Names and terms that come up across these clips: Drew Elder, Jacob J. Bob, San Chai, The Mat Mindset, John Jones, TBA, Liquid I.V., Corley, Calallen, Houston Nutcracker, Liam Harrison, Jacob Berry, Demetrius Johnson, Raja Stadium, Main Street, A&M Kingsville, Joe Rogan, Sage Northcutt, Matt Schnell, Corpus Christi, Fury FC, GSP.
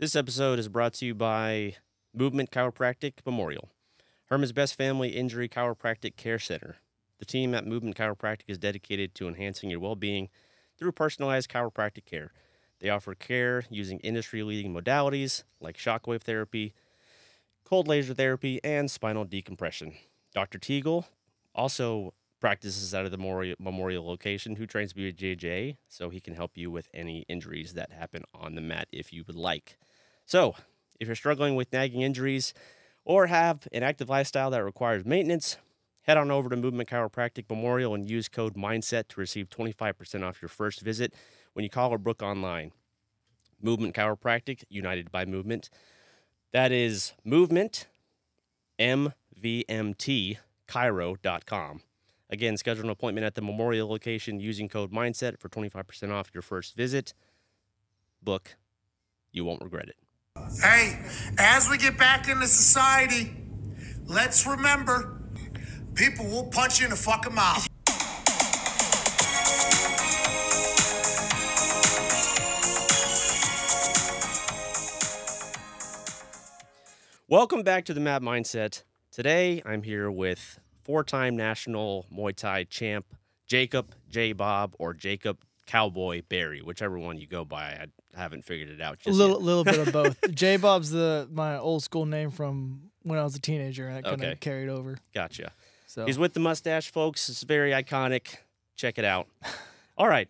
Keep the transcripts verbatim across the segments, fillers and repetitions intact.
This episode is brought to you by Movement Chiropractic Memorial, Herman's Best Family Injury Chiropractic Care Center. The team at Movement Chiropractic is dedicated to enhancing your well-being through personalized chiropractic care. They offer care using industry-leading modalities like shockwave therapy, cold laser therapy, and spinal decompression. Doctor Teagle also practices out of the Memorial location, who trains B J J, so he can help you with any injuries that happen on the mat if you would like. So, if you're struggling with nagging injuries or have an active lifestyle that requires maintenance, head on over to Movement Chiropractic Memorial and use code MINDSET to receive twenty-five percent off your first visit when you call or book online. Movement Chiropractic, united by movement. That is Movement, M V M T, chiro dot com. Again, schedule an appointment at the Memorial location using code MINDSET for twenty-five percent off your first visit. Book. You won't regret it. Hey, as we get back into society, let's remember, people will punch you in the fucking mouth. Welcome back to the Mat Mindset. Today, I'm here with four-time national Muay Thai champ Jacob J. Bob, or Jacob Cowboy Barry, whichever one you go by. I haven't figured it out just little, yet. A little bit of both. J. Bob's the my old school name from when I was a teenager, and I kind of okay. carried over. Gotcha. So he's with the mustache, folks. It's very iconic. Check it out. All right.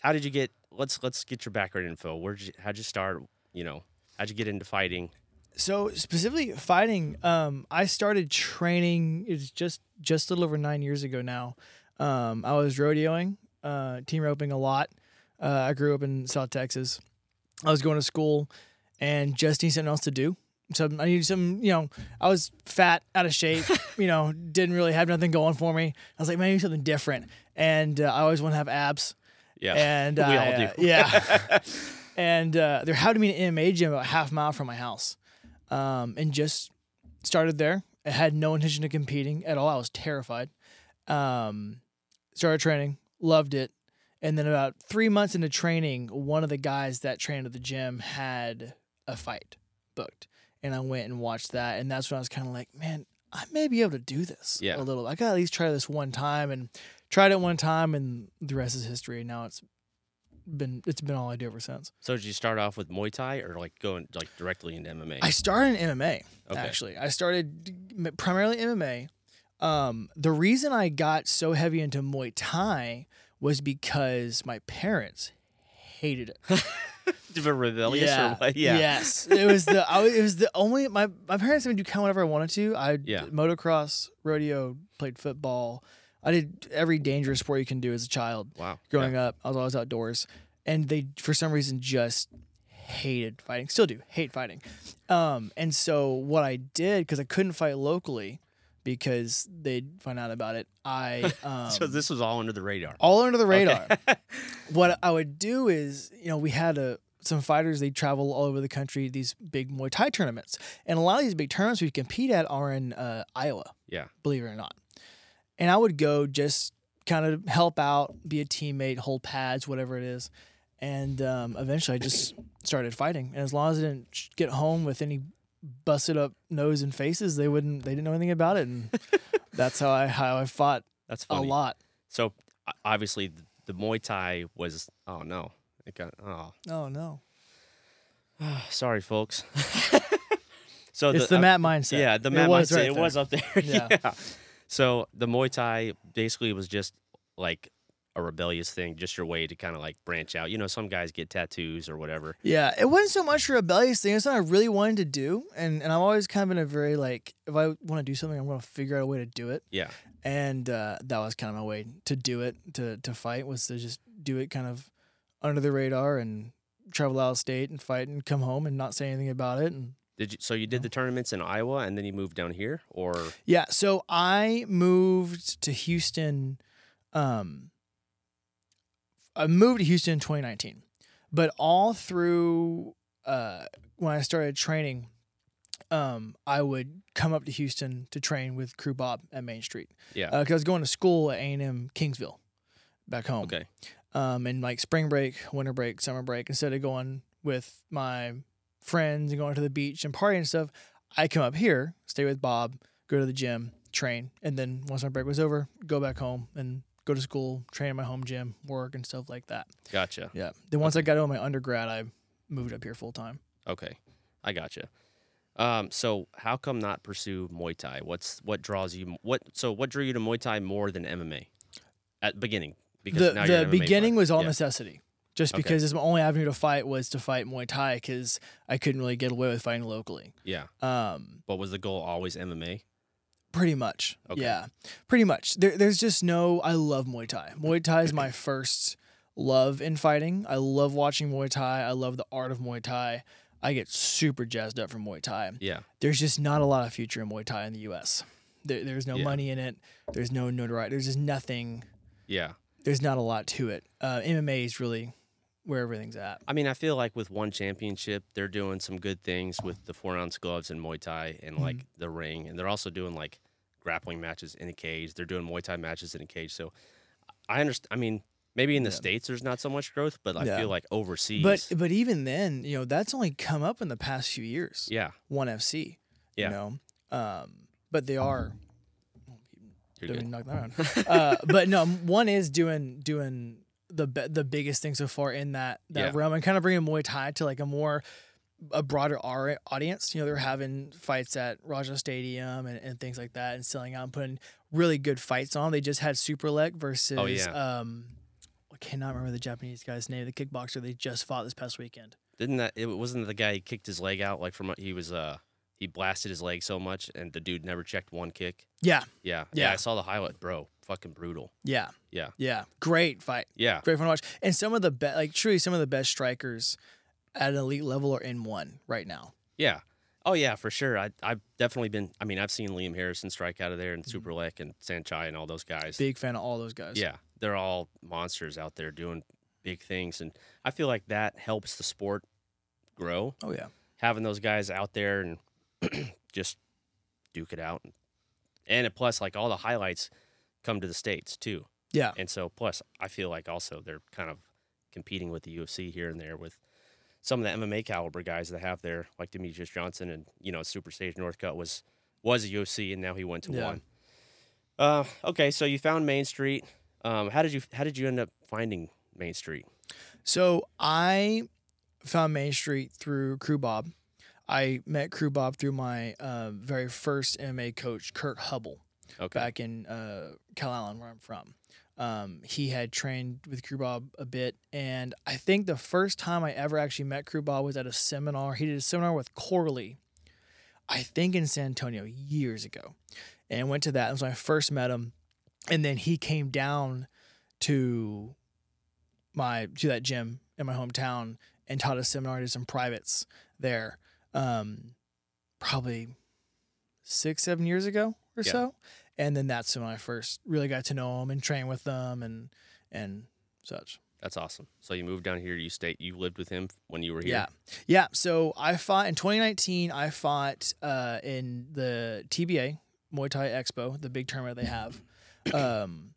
How did you get? Let's let's get your background info. Where'd you? How'd you start? You know, how'd you get into fighting? So specifically fighting, um, I started training, it's just, just a little over nine years ago now. Um, I was rodeoing, uh, team roping a lot. Uh, I grew up in South Texas. I was going to school and just needed something else to do. So I needed some, you know, I was fat, out of shape, you know, didn't really have nothing going for me. I was like, man, I need something different. And uh, I always want to have abs. Yeah, and we I, all do. Uh, yeah. And uh, there happened to be an M M A gym about half a mile from my house. Um, and just started there. I had no intention of competing at all. I was terrified. Um, started training, loved it. And then about three months into training, one of the guys that trained at the gym had a fight booked. And I went and watched that. And that's when I was kind of like, man, I may be able to do this yeah. a little. I got to at least try this one time, and tried it one time, and the rest is history. And now it's been it's been all I do ever since. So did you start off with Muay Thai, or like going like directly into M M A? I started in M M A, okay. actually. I started primarily M M A. Um, the reason I got so heavy into Muay Thai was because my parents hated it. Rebellious yeah. or what? Yeah. Yes. It was the I was, it was the only my, my parents made me do kind of whatever I wanted to. I yeah. did motocross, rodeo, played football. I did every dangerous sport you can do as a child. Wow. Growing yeah. up, I was always outdoors. And they, for some reason, just hated fighting. Still do. Hate fighting. Um, and so what I did, because I couldn't fight locally because they'd find out about it, I... Um, so this was all under the radar. All under the radar. Okay. What I would do is, you know, we had a... some fighters, they travel all over the country, these big Muay Thai tournaments. And a lot of these big tournaments we compete at are in uh, Iowa. Yeah. Believe it or not. And I would go just kind of help out, be a teammate, hold pads, whatever it is. And um, eventually I just started fighting. And as long as I didn't get home with any busted up nose and faces, they wouldn't. They didn't know anything about it. And that's how I how I fought that's funny. a lot. So obviously the Muay Thai was, oh, no. It got, oh. oh, no. Sorry, folks. So It's the, the Mat Mindset. Yeah, the Mat Mindset. Right it there. was up there. Yeah. yeah. So the Muay Thai basically was just like a rebellious thing, just your way to kind of like branch out. You know, some guys get tattoos or whatever. Yeah, it wasn't so much a rebellious thing. It's something I really wanted to do. And and I've always kind of been a very like, if I want to do something, I'm going to figure out a way to do it. Yeah. And uh, that was kind of my way to do it, to, to fight, was to just do it kind of under the radar and travel out of state and fight and come home and not say anything about it. And Did you, so you did the tournaments in Iowa, and then you moved down here, or? Yeah, so I moved to Houston. Um, I moved to Houston in twenty nineteen, but all through uh, when I started training, um, I would come up to Houston to train with Kru Bob at Main Street. Yeah, because uh, I was going to school at A and M Kingsville back home. Okay, um, and like spring break, winter break, summer break, instead of going with my friends and going to the beach and partying and stuff, I come up here, stay with Bob, go to the gym, train, and then once my break was over, go back home and go to school, train at my home gym, work and stuff like that. Gotcha. Yeah. Then once okay. I got out of my undergrad, I moved up here full time. Okay, I gotcha. Um, so how come not pursue Muay Thai? What's what draws you? What so what drew you to Muay Thai more than M M A at the beginning? Because the now you're the beginning player. was all yeah. necessity. Just okay. because it's my only avenue to fight was to fight Muay Thai because I couldn't really get away with fighting locally. Yeah. Um, but was the goal always M M A? Pretty much. Okay. Yeah. Pretty much. There, there's just no. I love Muay Thai. Muay Thai is my first love in fighting. I love watching Muay Thai. I love the art of Muay Thai. I get super jazzed up for Muay Thai. Yeah. There's just not a lot of future in Muay Thai in the U S There, there's no yeah. money in it. There's no notoriety. There's just nothing. Yeah. There's not a lot to it. Uh, M M A is really where everything's at. I mean, I feel like with ONE Championship, they're doing some good things with the four-ounce gloves and Muay Thai and, like, mm-hmm. the ring. And they're also doing, like, grappling matches in a cage. They're doing Muay Thai matches in a cage. So, I understand. I mean, maybe in the yeah. States there's not so much growth, but I yeah. feel like overseas. But but even then, you know, that's only come up in the past few years. Yeah. ONE F C. Yeah. You know? Um, but they are... You're good. Knock that uh, but, no, ONE is doing doing... the be the biggest thing so far in that that yeah. realm, and kind of bringing Muay Thai to like a more a broader audience. You know, they're having fights at Raja Stadium and, and things like that, and selling out and putting really good fights on. They just had Superlek versus oh, yeah. um, I cannot remember the Japanese guy's name, the kickboxer they just fought this past weekend. Didn't that it wasn't the guy he kicked his leg out like from he was uh he blasted his leg so much and the dude never checked one kick. Yeah, yeah, yeah. yeah I saw the highlight, bro. Fucking brutal. Yeah. Yeah. Yeah. Great fight. Yeah. Great fun to watch. And some of the best, like truly some of the best strikers at an elite level are in ONE right now. Yeah. Oh, yeah, for sure. I, I've definitely been, I mean, I've seen Liam Harrison strike out of there and mm-hmm. Superlek and San Chai and all those guys. Big fan of all those guys. Yeah. They're all monsters out there doing big things. And I feel like that helps the sport grow. Oh, yeah. Having those guys out there and just duke it out. And it, plus, like all the highlights come to the States too. Yeah. And so plus I feel like also they're kind of competing with the U F C here and there with some of the M M A caliber guys that have there, like Demetrius Johnson and, you know, Super Sage Northcutt was was a U F C and now he went to yeah. ONE. Uh okay, so you found Main Street. Um how did you how did you end up finding Main Street? So I found Main Street through Kru Bob. I met Kru Bob through my uh, very first M M A coach, Kurt Hubble. Okay. Back in uh, Calallen, where I'm from. Um, he had trained with Kru Bob a bit, and I think the first time I ever actually met Kru Bob was at a seminar. He did a seminar with Corley, I think in San Antonio, years ago, and I went to that. That was when I first met him, and then he came down to my to that gym in my hometown and taught a seminar to some privates there, um, probably six, seven years ago. Or yeah. so, and then that's when I first really got to know them and train with them and and such. That's awesome. So you moved down here. You stayed. You lived with him when you were here. Yeah, yeah. So I fought in twenty nineteen. I fought uh, in the T B A Muay Thai Expo, the big tournament they have. Um,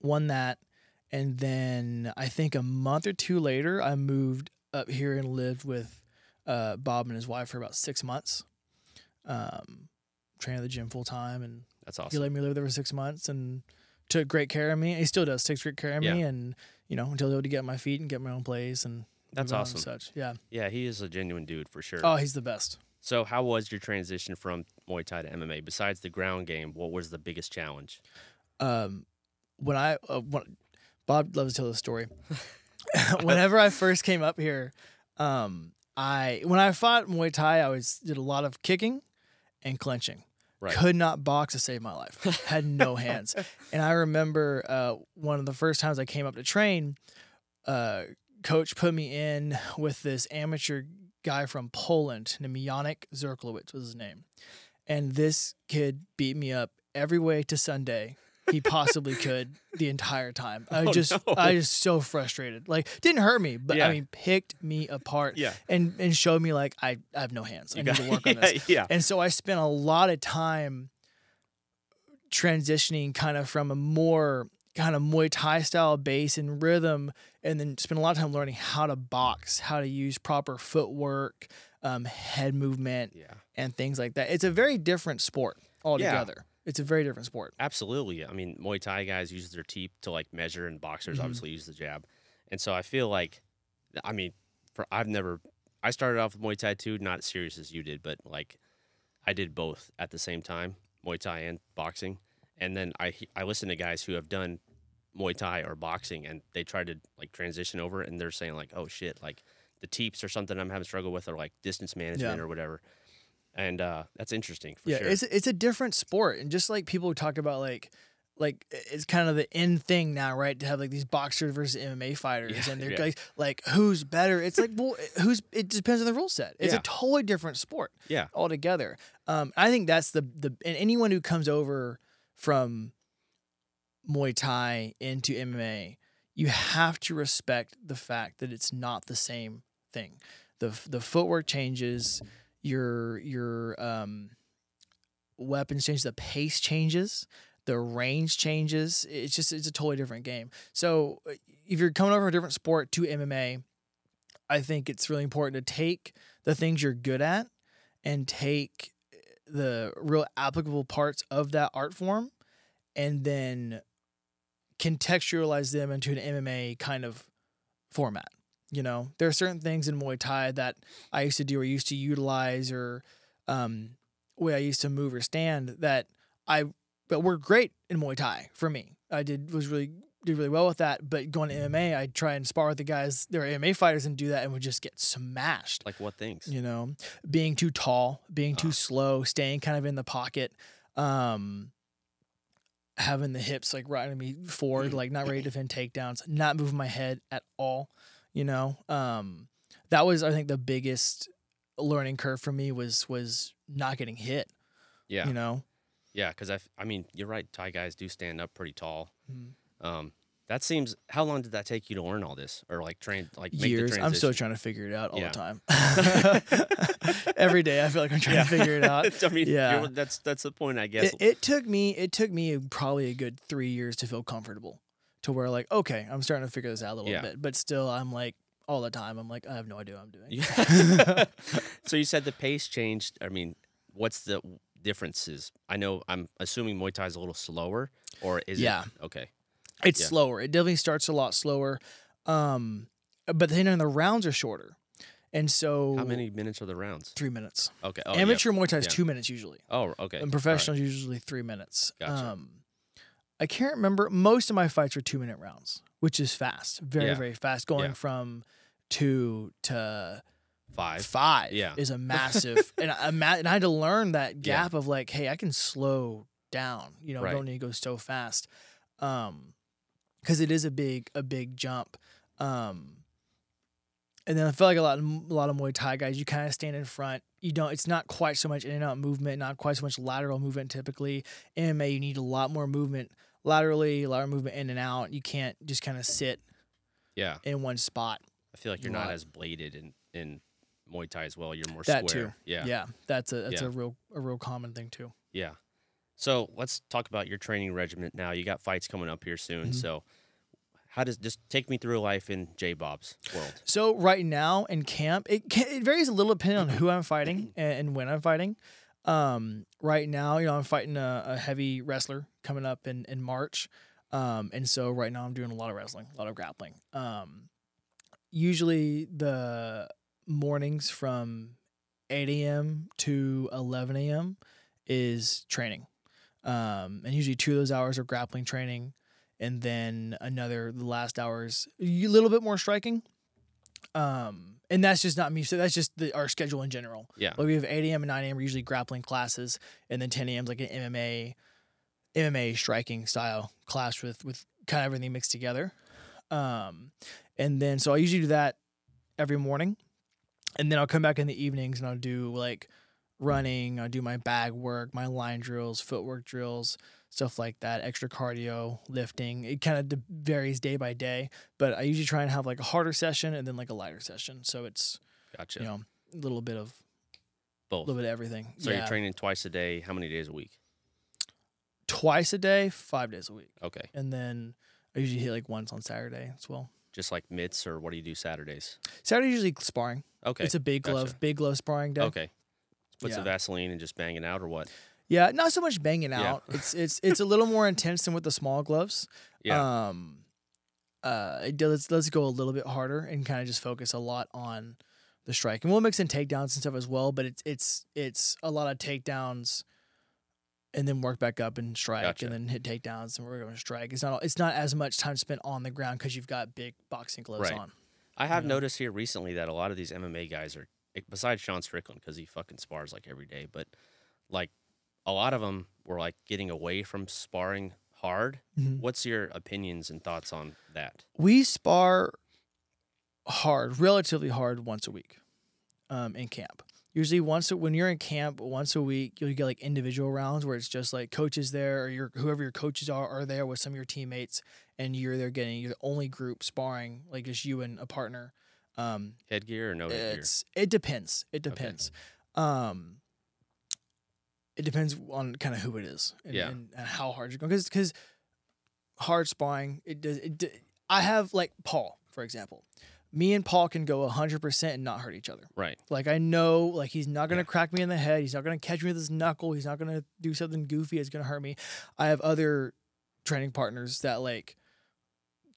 won that, and then I think a month or two later, I moved up here and lived with uh, Bob and his wife for about six months. Um. Trained at the gym full time, and that's awesome. He let me live there for six months and took great care of me. He still does, takes great care of yeah. me, and you know, until I was able to get my feet and get my own place, and that's awesome. And such, yeah, yeah, he is a genuine dude for sure. Oh, he's the best. So, how was your transition from Muay Thai to M M A? Besides the ground game, what was the biggest challenge? Um, when I uh, when, Bob loves to tell the story. Whenever I first came up here, um, I when I fought Muay Thai, I always did a lot of kicking and clenching. Right. Could not box to save my life. Had no hands. And I remember uh, one of the first times I came up to train, uh, coach put me in with this amateur guy from Poland, Nimionic Zerklowicz was his name. And this kid beat me up every way to Sunday he possibly could the entire time. I oh, just no. I was so frustrated. Like, didn't hurt me, but yeah. I mean, picked me apart yeah. and, and showed me, like, I, I have no hands. I you need got, to work yeah, on this. Yeah. And so I spent a lot of time transitioning kind of from a more kind of Muay Thai style base and rhythm and then spend a lot of time learning how to box, how to use proper footwork, um, head movement, yeah. and things like that. It's a very different sport altogether. Yeah. It's a very different sport. Absolutely. I mean, Muay Thai guys use their teeth to, like, measure, and boxers mm-hmm. obviously use the jab. And so I feel like, I mean, for I've never – I started off with Muay Thai too, not as serious as you did, but, like, I did both at the same time, Muay Thai and boxing. And then I, I listen to guys who have done Muay Thai or boxing, and they try to, like, transition over, and they're saying, like, oh, shit, like, the teeps or something I'm having struggle with, or, like, distance management yeah. or whatever. And uh, that's interesting for yeah, sure. Yeah, it's, it's a different sport. And just like people talk about, like, like it's kind of the end thing now, right? To have, like, these boxers versus M M A fighters. Yeah, and they're yeah. like, like, who's better? It's like, well, who's it depends on the rule set. It's yeah. a totally different sport yeah. altogether. Um, I think that's the, the – and anyone who comes over from Muay Thai into M M A, you have to respect the fact that it's not the same thing. The, the footwork changes – Your your um, weapons change, the pace changes, the range changes. It's just it's a totally different game. So if you're coming over from a different sport to M M A, I think it's really important to take the things you're good at and take the real applicable parts of that art form, and then contextualize them into an M M A kind of format. You know, there are certain things in Muay Thai that I used to do or used to utilize, or um, way I used to move or stand that I but were great in Muay Thai for me. I did was really did really well with that. But going to M M A, I'd try and spar with the guys, they're M M A fighters, and do that, and would just get smashed. Like what things? You know, being too tall, being too uh. slow, staying kind of in the pocket, um, having the hips like riding me forward, like not ready to defend takedowns, not moving my head at all. You know, um, that was, I think, the biggest learning curve for me was was not getting hit. Yeah. You know? Yeah, because, I, I mean, you're right. Thai guys do stand up pretty tall. Mm-hmm. Um, that seems, how long did that take you to learn all this? Or, like, train, like years. Make the transition? I'm still trying to figure it out all yeah. the time. Every day I feel like I'm trying yeah. to figure it out. I mean, yeah. you're, that's, that's the point, I guess. It, it took me, it took me probably a good three years to feel comfortable. To where, like, okay, I'm starting to figure this out a little yeah. bit, but still I'm like, all the time, I'm like, I have no idea what I'm doing. Yeah. So you said the pace changed. I mean, what's the differences? I know, I'm assuming Muay Thai is a little slower, or is yeah. it? Okay. It's yeah. slower. It definitely starts a lot slower, um, but then the rounds are shorter. And so... How many minutes are the rounds? Three minutes. Okay. Oh, amateur yep. Muay Thai is yeah. two minutes usually. Oh, okay. And professionals right. usually three minutes. Gotcha. Um, I can't remember. Most of my fights are two-minute rounds, which is fast, very, yeah. very fast. Going yeah. from two to five, five yeah. is a massive. and, I, and I had to learn that gap yeah. of like, hey, I can slow down. You know, right. don't need to go so fast, because um, it is a big, a big jump. Um, and then I feel like a lot, of, a lot of Muay Thai guys, you kind of stand in front. You don't. It's not quite so much in and out movement, not quite so much lateral movement. Typically, M M A, you need a lot more movement. Laterally, a lot of movement in and out. You can't just kind of sit yeah. in one spot. I feel like you're not as bladed in, in Muay Thai as well. You're more that square. Too. Yeah. Yeah. That's a that's yeah. a real a real common thing too. Yeah. So let's talk about your training regimen now. You got fights coming up here soon. Mm-hmm. So how does just take me through life in J Bob's world? So right now in camp, it it varies a little depending on who I'm fighting and, and when I'm fighting. Um, right now, you know, I'm fighting a, a heavy wrestler coming up in, in March. Um, and so right now I'm doing a lot of wrestling, a lot of grappling. Um, usually the mornings from eight a m to eleven a m is training. Um, and usually two of those hours are grappling training. And then another, the last hours, a little bit more striking. Um, and that's just not me. So that's just the, our schedule in general. Yeah. Like we have eight a m and nine a m are usually grappling classes. And then ten a m is like an M M A, M M A striking style class with, with kind of everything mixed together. Um, and then, so I usually do that every morning. And then I'll come back in the evenings and I'll do like running. I'll do my bag work, my line drills, footwork drills, stuff like that, extra cardio, lifting. It kind of varies day by day, but I usually try and have like a harder session and then like a lighter session. So it's, gotcha. You know, a little bit of both, a little bit of everything. So yeah. you're training twice a day. How many days a week? Twice a day, five days a week. Okay. And then I usually hit like once on Saturday as well. Just like mitts, or what do you do Saturdays? Saturdays usually sparring. Okay. It's a big glove, gotcha. big glove sparring day. Okay. Put yeah. some Vaseline and just banging out, or what? Yeah, not so much banging out. Yeah. It's it's it's a little more intense than with the small gloves. Yeah. Um, uh, it does, let's go a little bit harder and kind of just focus a lot on the strike, and we'll mix in takedowns and stuff as well. But it's it's it's a lot of takedowns, and then work back up and strike, gotcha. and then hit takedowns and we're going to strike. It's not it's not as much time spent on the ground because you've got big boxing gloves right. on. I have you know? noticed here recently that a lot of these M M A guys are, besides Sean Strickland, because he fucking spars like every day, but like a lot of them were like getting away from sparring hard. Mm-hmm. What's your opinions and thoughts on that? We spar hard, relatively hard, once a week um, in camp. Usually once when you're in camp, once a week, you'll get like individual rounds where it's just like coaches there, or your whoever your coaches are are there with some of your teammates, and you're there getting you're the only group sparring, like just you and a partner. Um, headgear or no headgear? It's, it depends. It depends. Okay. Um, it depends on kind of who it is and, yeah. and, and how hard you're going. Because because hard sparring, it does. It, I have like Paul, for example. Me and Paul can go one hundred percent and not hurt each other. Right. Like I know, like he's not going to yeah. crack me in the head. He's not going to catch me with his knuckle. He's not going to do something goofy that's going to hurt me. I have other training partners that like,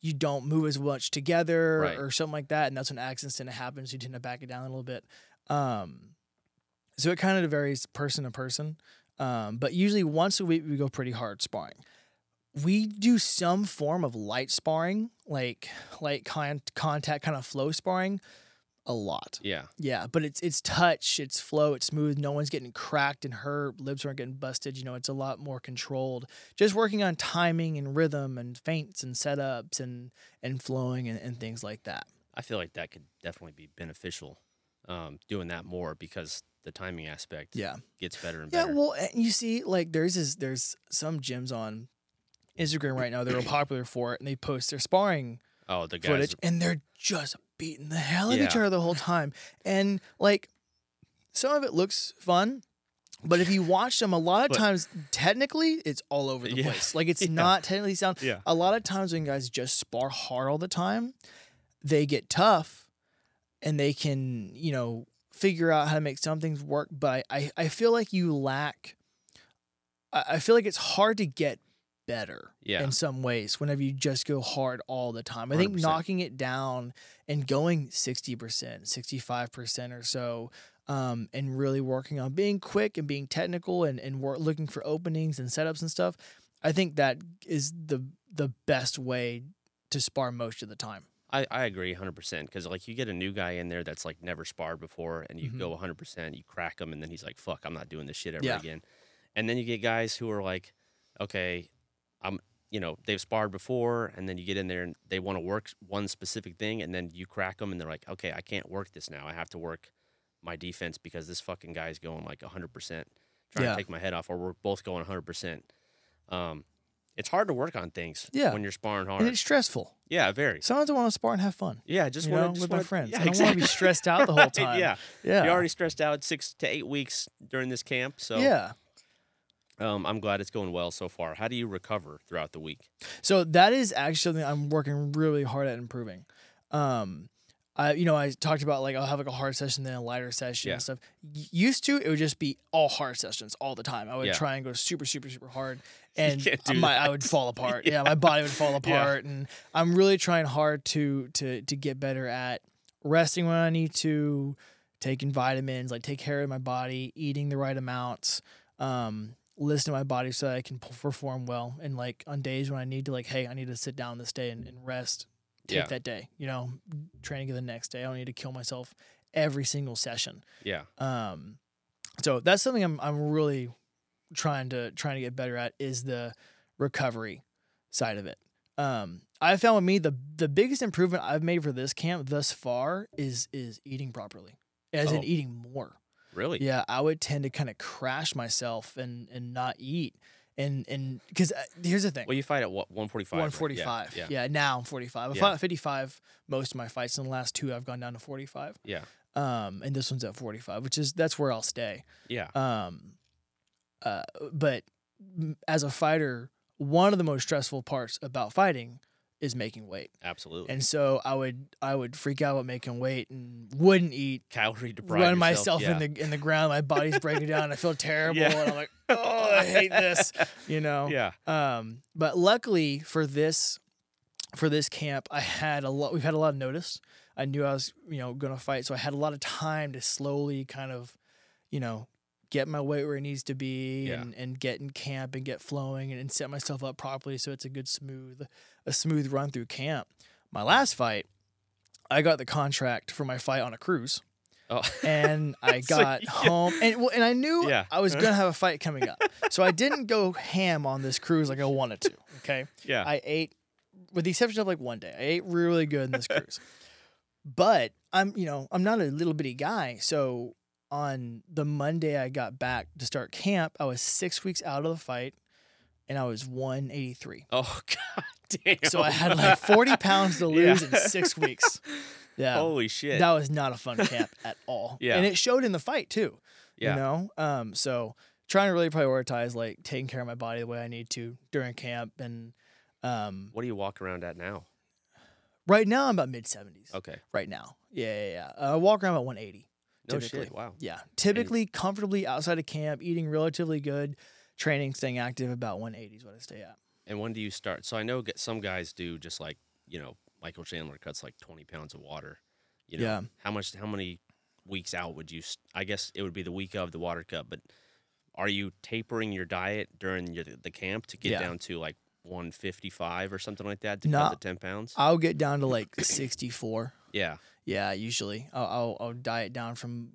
you don't move as much together right. or something like that. And that's when accidents tend to happen. So you tend to back it down a little bit. Um, so it kind of varies person to person. Um, but usually once a week, we go pretty hard sparring. We do some form of light sparring, like light con contact kind of flow sparring a lot. Yeah. Yeah. But it's, it's touch, it's flow, it's smooth. No one's getting cracked and hurt. Lips aren't getting busted. You know, it's a lot more controlled. Just working on timing and rhythm and feints and setups and, and flowing and, and things like that. I feel like that could definitely be beneficial, um, doing that more, because the timing aspect yeah. gets better and yeah, better. Yeah. Well, you see, like there's this, there's some gyms on Instagram right now, they're real popular for it, and they post their sparring oh, the guys footage, and they're just beating the hell out yeah. of each other the whole time. And, like, some of it looks fun, but if you watch them, a lot of but, times, technically, it's all over the yeah. place. Like, it's yeah. not technically sound. Yeah. A lot of times when guys just spar hard all the time, they get tough, and they can, you know, figure out how to make some things work. But I, I feel like you lack – I feel like it's hard to get better yeah. in some ways whenever you just go hard all the time. I think one hundred percent knocking it down and going sixty percent, sixty-five percent or so, um, and really working on being quick and being technical and, and work, looking for openings and setups and stuff, I think that is the the best way to spar most of the time. I, I agree one hundred percent, because like you get a new guy in there that's like never sparred before, and you mm-hmm. go one hundred percent, you crack him, and then he's like, fuck, I'm not doing this shit ever yeah. again. And then you get guys who are like, okay, I'm, you know, they've sparred before, and then you get in there and they want to work one specific thing, and then you crack them, and they're like, okay, I can't work this now. I have to work my defense because this fucking guy's going like one hundred percent, trying yeah. to take my head off, or we're both going one hundred percent. Um, it's hard to work on things yeah. when you're sparring hard. And it's stressful. Yeah, very. Sometimes I want to spar and have fun. Yeah, I just you want know, to with wanna, my friends. Yeah, I don't exactly. want to be stressed out the right, whole time. Yeah. yeah, You're already stressed out six to eight weeks during this camp, so. Yeah. Um, I'm glad it's going well so far. How do you recover throughout the week? So that is actually something I'm working really hard at improving. Um, I, you know, I talked about like I'll have like a hard session, then a lighter session yeah. and stuff. Used to, it would just be all hard sessions all the time. I would yeah. try and go super, super, super hard, and my, I would fall apart. yeah. yeah, my body would fall apart, yeah. and I'm really trying hard to to to get better at resting when I need to, taking vitamins, like take care of my body, eating the right amounts. Um, listen to my body so that I can perform well, and like on days when I need to, like, hey, I need to sit down this day and, and rest, take yeah. that day, you know, training the next day. I don't need to kill myself every single session. Yeah. Um, so that's something I'm I'm really trying to trying to get better at, is the recovery side of it. Um, I found with me the the biggest improvement I've made for this camp thus far is is eating properly, as oh. in eating more. Really? Yeah, I would tend to kind of crash myself and and not eat, and and because uh, here's the thing. Well, you fight at what, one forty-five? one forty-five. Right? Yeah, yeah. yeah, now I'm forty-five. I yeah. fought at fifty-five most of my fights. In the last two, I've gone down to forty-five. Yeah. Um, and this one's at forty-five, which is that's where I'll stay. Yeah. Um, uh, but as a fighter, one of the most stressful parts about fighting is making weight. Absolutely. And so I would I would freak out about making weight and wouldn't eat. Calorie deprived. Run myself yeah. in the in the ground. My body's breaking down. And I feel terrible. Yeah. And I'm like, oh, I hate this. You know. Yeah. Um. But luckily for this, for this camp, I had a lot. We've had a lot of notice. I knew I was, you know, going to fight, so I had a lot of time to slowly kind of, you know, get my weight where it needs to be, yeah. and, and get in camp and get flowing and, and set myself up properly so it's a good smooth a smooth run through camp. My last fight, I got the contract for my fight on a cruise, oh. and I got so, yeah. home. And well, and I knew yeah. I was going to have a fight coming up, so I didn't go ham on this cruise like I wanted to, okay? Yeah. I ate, with the exception of like one day, I ate really good in this cruise. But I'm, you know, I'm not a little bitty guy, so... On the Monday I got back to start camp, I was six weeks out of the fight, and I was one eighty-three. Oh, God damn. So I had like forty pounds to lose yeah. in six weeks. Yeah. Holy shit. That was not a fun camp at all. Yeah. And it showed in the fight, too. Yeah. You know? Um, so trying to really prioritize, like, taking care of my body the way I need to during camp. And um, what do you walk around at now? Right now I'm about mid-seventies. Okay. Right now. Yeah, yeah, yeah. Uh, I walk around about one eighty. Typically. Oh, shit. Wow. Yeah. Typically, and comfortably outside of camp, eating relatively good, training, staying active, about one eighty is what I stay at. And when do you start? So I know some guys do just like, you know, Michael Chandler cuts like twenty pounds of water. You know, yeah. How much, how many weeks out would you, I guess it would be the week of the water cut, but are you tapering your diet during your, the camp to get yeah. down to like one fifty-five or something like that to no, cut the ten pounds? I'll get down to like sixty-four. Yeah. Yeah, usually I'll, I'll I'll diet down from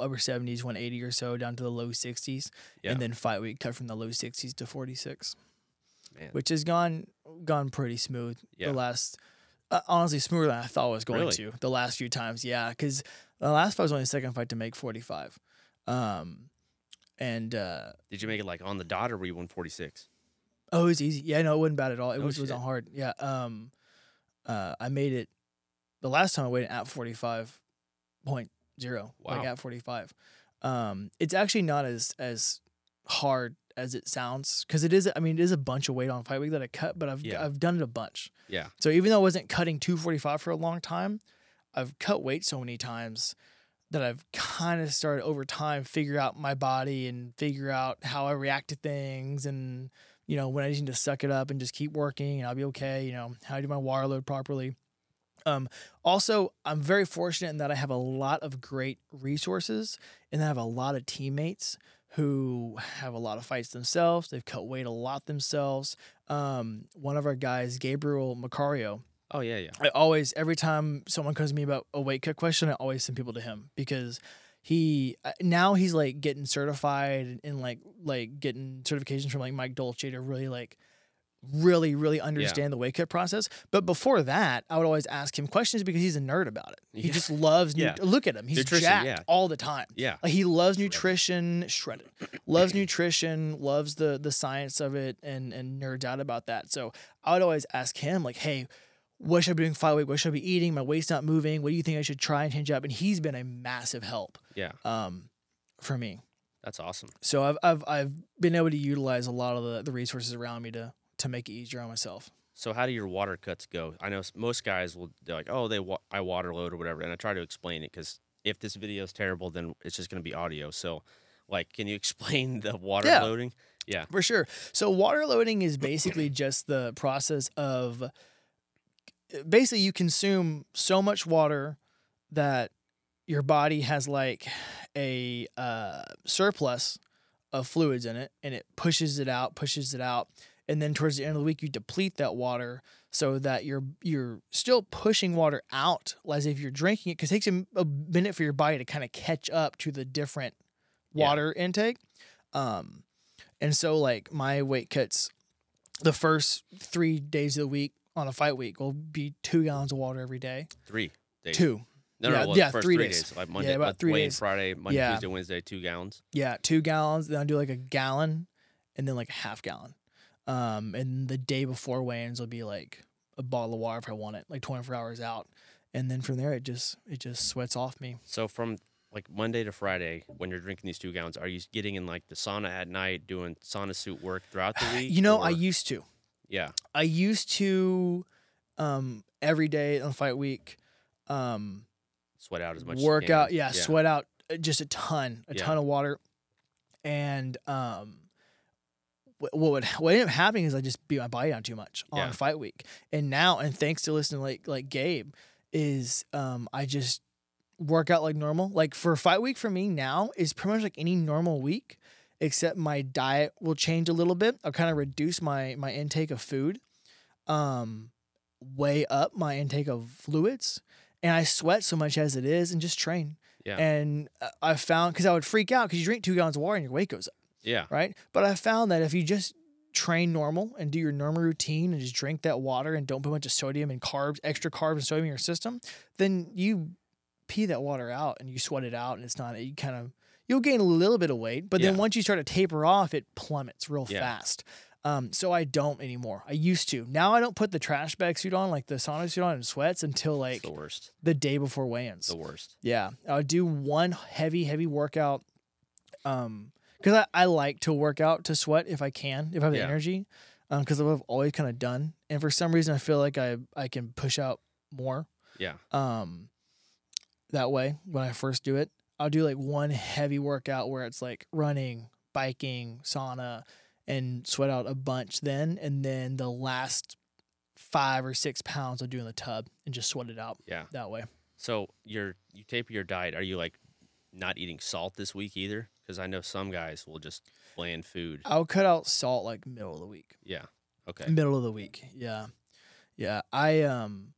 upper seventies, one eighty or so, down to the low sixties, yeah. and then fight week cut from the low sixties to forty-six, man. Which has gone gone pretty smooth. Yeah. The last, uh, honestly, smoother than I thought it was going really? to. The last few times, yeah, because the last fight was only the second fight to make forty-five. Um, and uh, did you make it like on the dot, or were you one forty-six? Oh, it was easy. Yeah, no, it wasn't bad at all. It oh, was shit. wasn't hard. Yeah, um, uh, I made it. The last time I weighed at forty-five point oh, wow. like at forty-five. Um, it's actually not as as hard as it sounds, because it is. I mean, it is a bunch of weight on fight week that I cut, but I've yeah. I've done it a bunch. Yeah. So even though I wasn't cutting two forty-five for a long time, I've cut weight so many times that I've kind of started over time figure out my body and figure out how I react to things, and you know when I just need to suck it up and just keep working and I'll be okay. You know how I do my water load properly. Um, also, I'm very fortunate in that I have a lot of great resources, and I have a lot of teammates who have a lot of fights themselves. They've cut weight a lot themselves. Um, one of our guys, Gabriel Macario. Oh, yeah, yeah. I always, every time someone comes to me about a weight cut question, I always send people to him, because he, now he's like getting certified and like, like getting certifications from like Mike Dolce to really like, really, really understand yeah. the weight cut process. But before that, I would always ask him questions because he's a nerd about it. He yeah. just loves, yeah. look at him. He's nutrition, jacked yeah. all the time. Yeah. Like he loves nutrition, shredded, loves nutrition, loves the the science of it, and, and nerds out about that. So I would always ask him like, hey, what should I be doing fight week? What should I be eating? My weight's not moving. What do you think I should try and hinge up? And he's been a massive help yeah. um, for me. That's awesome. So I've, I've, I've been able to utilize a lot of the, the resources around me to to make it easier on myself. So how do your water cuts go? I know most guys will, they're like, oh, they wa I water load or whatever, and I try to explain it, because if this video is terrible, then it's just going to be audio. So, like, can you explain the water yeah. loading? Yeah, for sure. So water loading is basically just the process of, basically you consume so much water that your body has like a uh, surplus of fluids in it, and it pushes it out, pushes it out. And then towards the end of the week, you deplete that water so that you're you're still pushing water out as if you're drinking it, because it takes a, a minute for your body to kind of catch up to the different water yeah. intake. Um, and so, like, my weight cuts the first three days of the week on a fight week will be two gallons of water every day. Three days. Two. No, yeah, no, well, yeah, first three, three days. days. Like Monday, yeah, about like three Wednesday, days. Friday, Monday, yeah. Tuesday, Wednesday, two gallons. Yeah, two gallons. Then I'll do, like, a gallon and then, like, a half gallon. Um, and the day before weigh-ins will be like a bottle of water if I want it, like twenty-four hours out. And then from there, it just, it just sweats off me. So from like Monday to Friday, when you're drinking these two gallons, are you getting in like the sauna at night, doing sauna suit work throughout the week? You know, or? I used to, yeah, I used to, um, every day on fight week. Um, sweat out as much. Work out, yeah, yeah. Sweat out just a ton, a yeah. ton of water. And um, what would what ended up happening is I just beat my body down too much on yeah. fight week. And now, and thanks to listening to like like Gabe, is um, I just work out like normal. Like for fight week for me now is pretty much like any normal week, except my diet will change a little bit. I'll kind of reduce my my intake of food, um, way up my intake of fluids, and I sweat so much as it is, and just train. Yeah. And I found, because I would freak out because you drink two gallons of water and your weight goes up. Yeah. Right. But I found that if you just train normal and do your normal routine and just drink that water and don't put a bunch of sodium and carbs, extra carbs and sodium in your system, then you pee that water out and you sweat it out, and it's not, you kind of, you'll gain a little bit of weight, but yeah. then once you start to taper off, it plummets real yeah. fast. Um, so I don't anymore. I used to. Now I don't put the trash bag suit on, like the sauna suit on, and sweats until like the, worst. the day before weigh-ins. The worst. Yeah. I would do one heavy, heavy workout um, because I, I like to work out to sweat if I can, if I have yeah. the energy, because um, I've always kind of done. And for some reason, I feel like I, I can push out more. Yeah. Um, that way, when I first do it, I'll do like one heavy workout where it's like running, biking, sauna, and sweat out a bunch then, and then the last five or six pounds I'll do in the tub and just sweat it out yeah. that way. So you're, you taper your diet. Are you like not eating salt this week either? Because I know some guys will just bland food. I'll cut out salt like middle of the week. Yeah, okay. Middle of the week, yeah. Yeah, I um,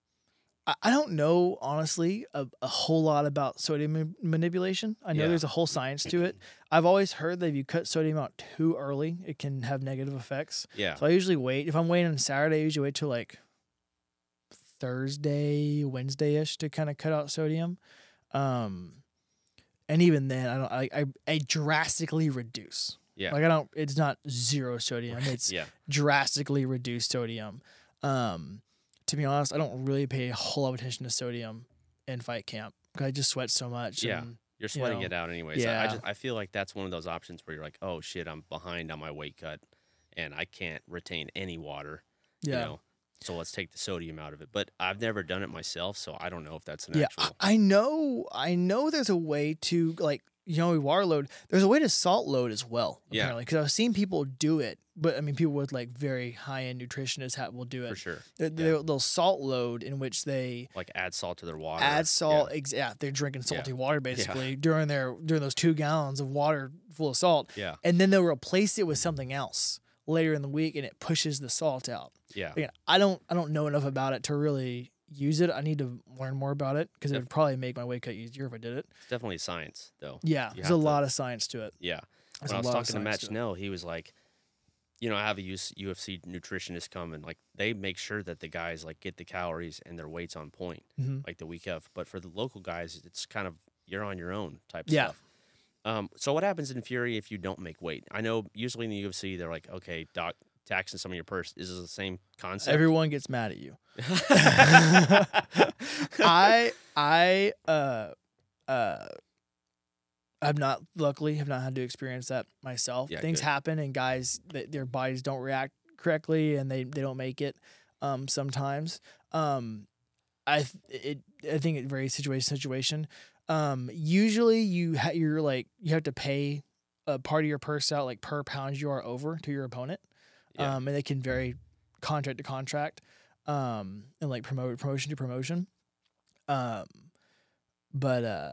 I, I don't know, honestly, a, a whole lot about sodium manipulation. I know yeah. there's a whole science to it. I've always heard that if you cut sodium out too early, it can have negative effects. Yeah. So I usually wait. If I'm waiting on Saturday, I usually wait till like Thursday, Wednesday-ish to kind of cut out sodium. Um, and even then, I don't. I, I I drastically reduce. Yeah. Like I don't. It's not zero sodium. It's yeah. drastically reduced sodium. Um, to be honest, I don't really pay a whole lot of attention to sodium in fight camp because I just sweat so much. Yeah. And, You're sweating you know, it out anyways. Yeah. I, I, just, I feel like that's one of those options where you're like, oh, shit, I'm behind on my weight cut, and I can't retain any water. Yeah. You know? So let's take the sodium out of it. But I've never done it myself, so I don't know if that's an yeah, actual. I, I know I know there's a way to, like, you know, water load. There's a way to salt load as well, apparently. Because yeah. I've seen people do it. But, I mean, people with, like, very high-end nutritionists have, will do it. For sure. They, yeah. they'll, they'll salt load in which they... Like, add salt to their water. Add salt. Yeah, ex- yeah they're drinking salty yeah. water, basically, yeah. during their during those two gallons of water full of salt. Yeah. And then they'll replace it with something else later in the week, and it pushes the salt out. Yeah. Again, I don't, I don't know enough about it to really use it. I need to learn more about it because it would probably make my weight cut easier if I did it. It's definitely science, though. Yeah. You there's a to, lot of science to it. Yeah. There's when I was talking to Matt Schnell, he was like... You know, I have a U F C nutritionist come, and, like, they make sure that the guys, like, get the calories and their weight's on point, mm-hmm. like, the week of. But for the local guys, it's kind of you're on your own type yeah. stuff. Um, so what happens in Fury if you don't make weight? I know usually in the U F C, they're like, okay, doc, taxing some of your purse. Is this the same concept? Everyone gets mad at you. I, I, uh, uh. I've not, luckily, have not had to experience that myself. Yeah, Things good. happen, and guys, th- their bodies don't react correctly, and they, they don't make it um, sometimes. Um, I th- it I think it varies situation situation. Um, usually, you ha- you're like you have to pay a part of your purse out, like per pound you are over, to your opponent, yeah. um, and they can vary contract to contract, um, and like promote promotion to promotion. Um, but uh.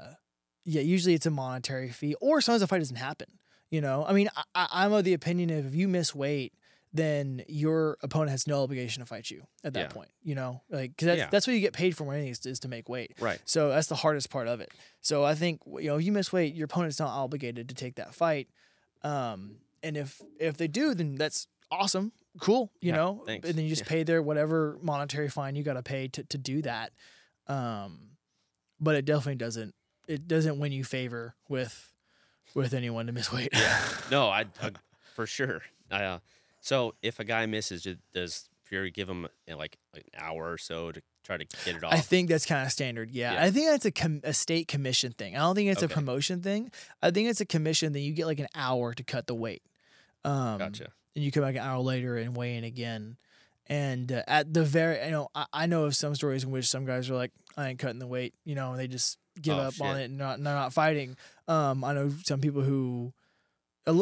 Yeah, usually it's a monetary fee, or sometimes the fight doesn't happen. You know, I mean, I, I'm of the opinion of if you miss weight, then your opponent has no obligation to fight you at that yeah. point. You know, like because that's, yeah. that's what you get paid for when anything is, is to make weight. Right. So that's the hardest part of it. So I think you know, if you miss weight, your opponent's not obligated to take that fight. Um, and if if they do, then that's awesome, cool. You yeah, know, thanks. And then you just yeah. pay their whatever monetary fine you got to pay to to do that. Um, but it definitely doesn't. It doesn't win you favor with, with anyone to miss weight. yeah. No, I, I for sure. I, uh, so if a guy misses, does Fury give him you know, like an hour or so to try to get it off? I think that's kind of standard. Yeah. yeah. I think that's a, com- a state commission thing. I don't think it's okay. a promotion thing. I think it's a commission that you get like an hour to cut the weight. Um, gotcha. And you come back an hour later and weigh in again. And uh, at the very, you know, I, I know of some stories in which some guys are like, I ain't cutting the weight, you know, and they just give oh, up shit. on it and not, and not fighting. Um, I know some people who,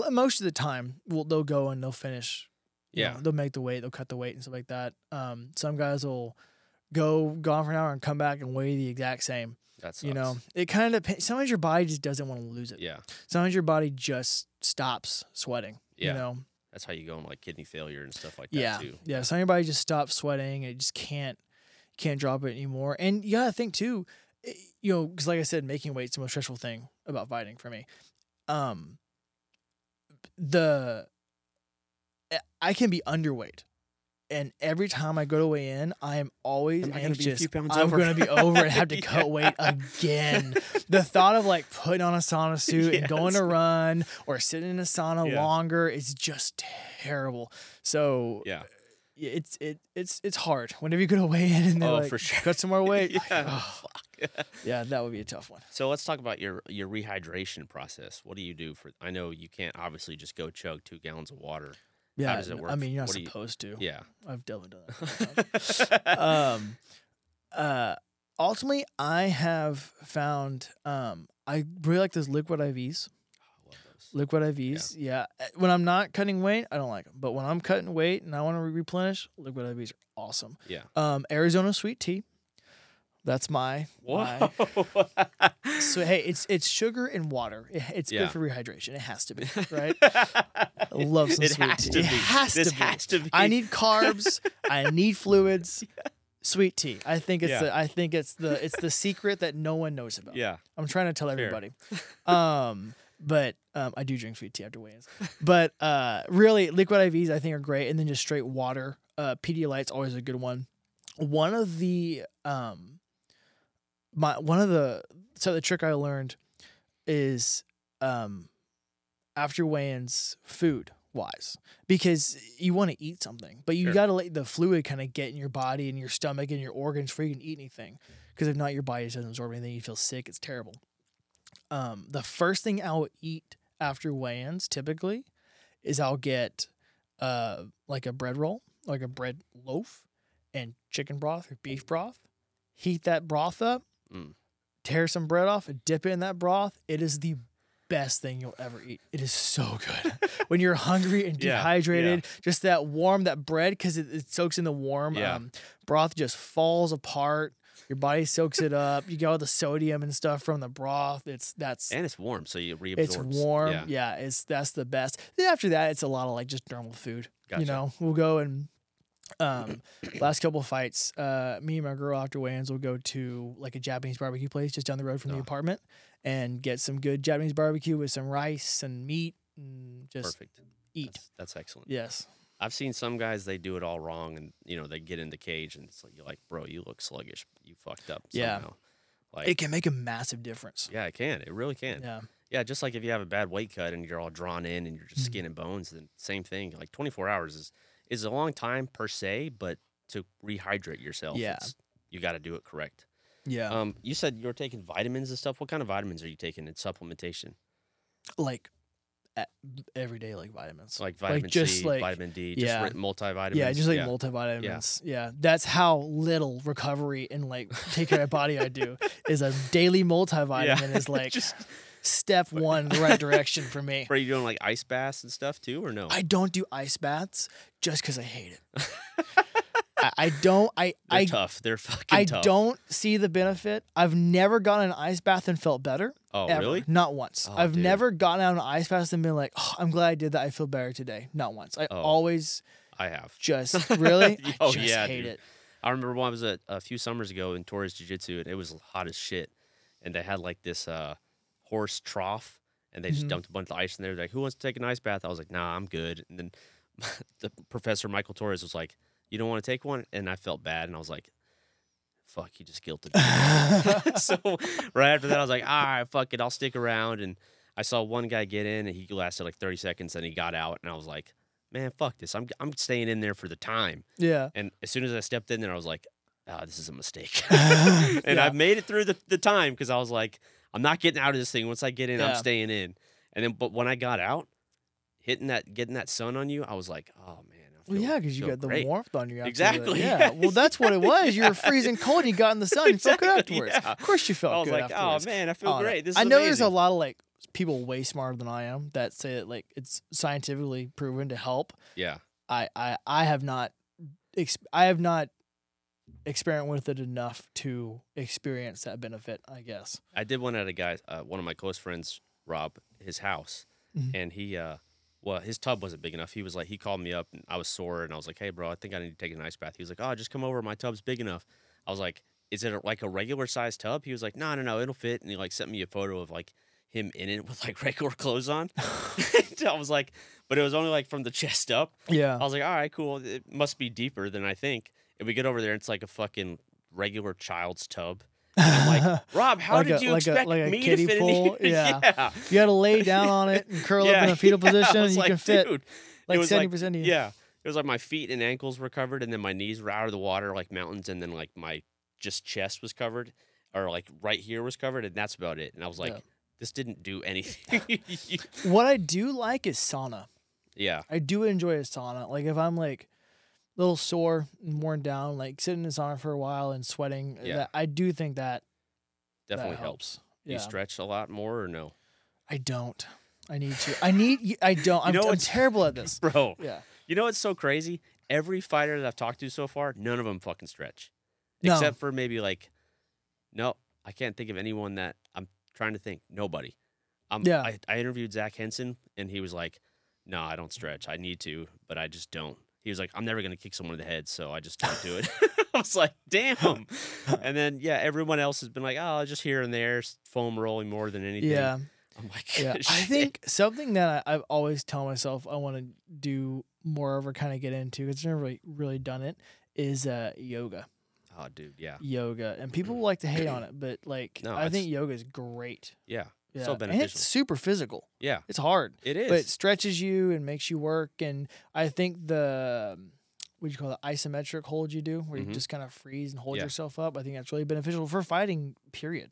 most of the time, will they'll go and they'll finish. Yeah. You know, they'll make the weight, they'll cut the weight and stuff like that. Um, some guys will go gone for an hour and come back and weigh the exact same. That's you know, it kind of depends. Sometimes your body just doesn't want to lose it. Yeah. Sometimes your body just stops sweating. Yeah. You know. That's how you go in like kidney failure and stuff like that yeah. too. Yeah. So anybody just stops sweating. It just can't can't drop it anymore. And you gotta think too, it, you know, because like I said, making weight's the most stressful thing about fighting for me. Um, the I can be underweight, and every time I go to weigh in, I am always am I anxious. Gonna be a few pounds I'm over? gonna be over and have to yeah. cut weight again. The thought of like putting on a sauna suit yes. and going to run or sitting in a sauna yeah. longer is just terrible. So yeah, it's it it's it's hard. Whenever you go to weigh in and they're oh, like, for sure. cut some more weight. yeah. Oh, fuck. yeah, that would be a tough one. So let's talk about your your rehydration process. What do you do for? I know you can't obviously just go chug two gallons of water. Yeah, how does it work? I mean, you're not what supposed you, to. Yeah, I've definitely done that. um, uh, ultimately, I have found um, I really like those liquid I Vs. Oh, I love those. Liquid I Vs, yeah. yeah. When I'm not cutting weight, I don't like them. But when I'm cutting weight and I want to re replenish, liquid I Vs are awesome. Yeah. Um, Arizona sweet tea. That's my. Whoa. my. So hey, it's it's sugar and water. It, it's yeah. good for rehydration. It has to be, right? I love some it sweet has tea. To it be. has this to be. has to be. I need carbs. I need fluids. Yeah. Sweet tea. I think it's yeah. the, I think it's the it's the secret that no one knows about. Yeah. I'm trying to tell Fair. everybody. Um, but um, I do drink sweet tea after weigh-ins. But uh, really, liquid I Vs I think are great, and then just straight water. Uh, Pedialyte's always a good one. One of the um. My one of the so the trick I learned is um, after weigh-ins, food wise, because you want to eat something, but you sure. gotta let the fluid kind of get in your body and your stomach and your organs before you can eat anything. Because if not, your body doesn't absorb anything. You feel sick. It's terrible. Um, the first thing I'll eat after weigh-ins typically is I'll get uh like a bread roll, like a bread loaf, and chicken broth or beef broth. Heat that broth up. Mm. Tear some bread off and dip it in that broth. It is the best thing you'll ever eat. It is so good. When you're hungry and dehydrated, yeah, yeah. just that warm, that bread, because it, it soaks in the warm. Yeah. Um, broth just falls apart. Your body soaks it up. You get all the sodium and stuff from the broth. It's that's and it's warm, so you reabsorb. It's warm. Yeah. yeah, it's that's the best. Then after that, it's a lot of like just normal food. Gotcha. You know, we'll go and. Um, last couple of fights, uh, me and my girl after weigh-ins will go to like a Japanese barbecue place just down the road from oh. the apartment and get some good Japanese barbecue with some rice and meat and just Perfect. eat. That's, that's excellent. Yes. I've seen some guys, they do it all wrong and, you know, they get in the cage and it's like, you're like, bro, you look sluggish. You fucked up somehow. Yeah. Like, it can make a massive difference. Yeah, it can. It really can. Yeah. Yeah, just like if you have a bad weight cut and you're all drawn in and you're just mm-hmm. skin and bones, then same thing. Like twenty-four hours is... It's a long time per se, but to rehydrate yourself, yeah. it's, you got to do it correct. Yeah. Um, you said you were taking vitamins and stuff. What kind of vitamins are you taking in supplementation? Like everyday, like vitamins, like vitamin like just C, like, vitamin D, just yeah. multivitamins. Yeah, just like yeah. multivitamins. Yeah. yeah, that's how little recovery and like take care of my body I do is a daily multivitamin yeah. is like. just- Step one, the right direction for me. Are you doing like ice baths and stuff too, or no? I don't do ice baths just because I hate it. I, I don't. I. They're I, tough. They're fucking I tough. I don't see the benefit. I've never gotten an ice bath and felt better. Oh, ever. Really? Not once. Oh, I've dude. never gotten out of an ice bath and been like, oh, I'm glad I did that. I feel better today. Not once. I oh, always. I have. Just really. I oh just yeah, hate dude. it. I remember when I was at, a few summers ago in Torres Jiu Jitsu, and it was hot as shit, and they had like this. Uh, horse trough, and they just mm-hmm. dumped a bunch of ice in there. They're like, who wants to take an ice bath? I was like, nah, I'm good. And then the professor, Michael Torres, was like, you don't want to take one? And I felt bad, and I was like, fuck, you just guilted me. So right after that, I was like, all right, fuck it, I'll stick around. And I saw one guy get in, and he lasted like thirty seconds, and he got out, and I was like, man, fuck this. I'm, I'm staying in there for the time. Yeah. And as soon as I stepped in there, I was like, oh, this is a mistake. And yeah. I've made it through the, the time because I was like, I'm not getting out of this thing. Once I get in, yeah. I'm staying in. And then, but when I got out, hitting that, getting that sun on you, I was like, oh man, I feel, well, yeah, because you got the great. warmth on you. After exactly. That. Yeah. Well, that's what it was. You were freezing cold, and you got in the sun, you felt good afterwards. Yeah. Of course, you felt. I was good like, afterwards. oh man, I feel oh, great. This is I know amazing. There's a lot of like people way smarter than I am that say that like it's scientifically proven to help. Yeah. I I I have not, ex I have not. experiment with it enough to experience that benefit, I guess. I did one at a guy, uh, one of my close friends, Rob, his house, mm-hmm. and he, uh, well, his tub wasn't big enough. He was like, he called me up, and I was sore, and I was like, hey, bro, I think I need to take an ice bath. He was like, oh, just come over. My tub's big enough. I was like, is it a, like a regular size tub? He was like, no, no, no, it'll fit. And he like sent me a photo of like him in it with like regular clothes on. I was like, but it was only like from the chest up. Yeah. I was like, all right, cool. It must be deeper than I think. And we get over there, and it's like a fucking regular child's tub. I'm like, Rob, how like did a, you like expect a, like a me to fit pool? in here? Yeah. yeah. You got to lay down on it and curl yeah, up in a fetal yeah. position, and you like, can fit dude. like seventy percent like, of you. Yeah. It was like my feet and ankles were covered, and then my knees were out of the water like mountains, and then like my just chest was covered, or like right here was covered, and that's about it. And I was like, yeah. this didn't do anything. What I do like is sauna. Yeah. I do enjoy a sauna. Like if I'm like, little sore and worn down, like sitting in the sauna for a while and sweating. Yeah. That, I do think that definitely that helps. helps. Yeah. You stretch a lot more or no? I don't. I need to. I need. I don't. I'm, you know I'm terrible at this, bro. Yeah. You know what's so crazy? Every fighter that I've talked to so far, none of them fucking stretch, no. except for maybe like. No, I can't think of anyone that I'm trying to think. Nobody. Um. Yeah. I, I interviewed Zach Henson and he was like, "No, I don't stretch. I need to, but I just don't." He was like, I'm never going to kick someone in the head, so I just don't do it. I was like, damn. And then, yeah, everyone else has been like, oh, just here and there, foam rolling more than anything. Yeah. I'm like, yeah. I think something that I, I've always tell myself I want to do more of or kind of get into, because I've never really, really done it, is uh, yoga. Oh, dude, yeah. Yoga. And people mm-hmm. like to hate on it, but, like, no, I think yoga is great. Yeah. Yeah. So beneficial. And it's super physical. Yeah. It's hard. It is. But it stretches you and makes you work. And I think the, what do you call the isometric hold you do, where mm-hmm. you just kind of freeze and hold yeah. yourself up, I think that's really beneficial for fighting, period.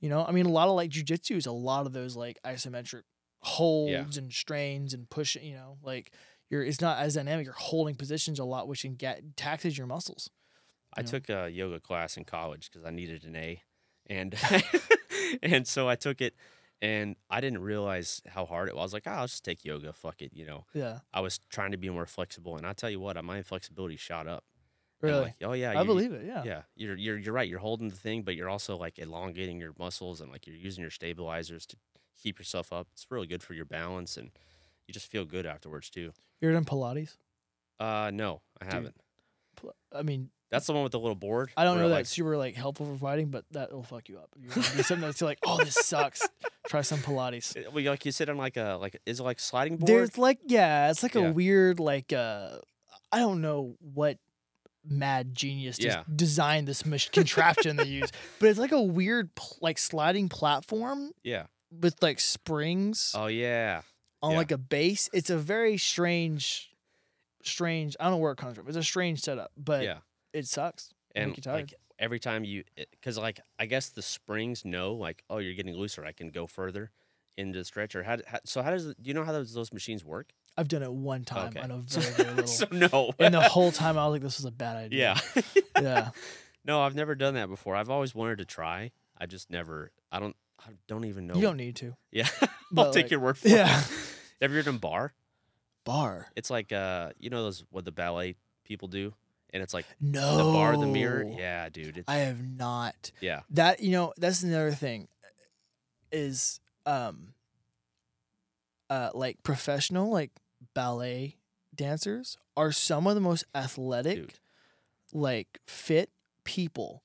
You know, I mean, a lot of like jiu-jitsu is a lot of those like isometric holds yeah. and strains and push, you know, like you're, it's not as dynamic. You're holding positions a lot, which can get, taxes your muscles. You I know? took a yoga class in college because I needed an A. And, and so I took it. And I didn't realize how hard it was. I was like, oh, I'll just take yoga. Fuck it, you know. Yeah. I was trying to be more flexible, and I tell you what, my flexibility shot up. Really? Like, oh yeah. I believe it. Yeah. Yeah. You're you're you're right. You're holding the thing, but you're also like elongating your muscles, and like you're using your stabilizers to keep yourself up. It's really good for your balance, and you just feel good afterwards too. You're in Pilates? Uh, no, I Dude, haven't. I mean. That's the one with the little board. I don't know like, that's super like helpful for fighting, but that will fuck you up. You're gonna do something that's like, oh, this sucks. Try some Pilates. It, well, like you sit on like a like is it like sliding board? There's like yeah, it's like yeah. a weird like uh, I don't know what mad genius just yeah. designed this contraption they use, but it's like a weird like sliding platform. Yeah. With like springs. Oh yeah. On yeah. like a base, it's a very strange, strange. I don't know where it comes from. It's a strange setup, but yeah. It sucks. And you like every time you, because like I guess the springs know like, oh, you're getting looser. I can go further into the stretcher. How, how so? How does do you know how those those machines work? I've done it one time. Okay. I know very very little. So no. And the whole time I was like, this was a bad idea. Yeah. yeah. No, I've never done that before. I've always wanted to try. I just never. I don't. I don't even know. You don't need to. Yeah. I'll but take like, your word for yeah. it. Have you ever done bar? Bar. It's like uh, you know those what the ballet people do. And it's like no. the bar, the mirror. Yeah, dude. It's, I have not. Yeah. That, you know, that's another thing is um, uh, like professional, like ballet dancers are some of the most athletic, dude. like fit people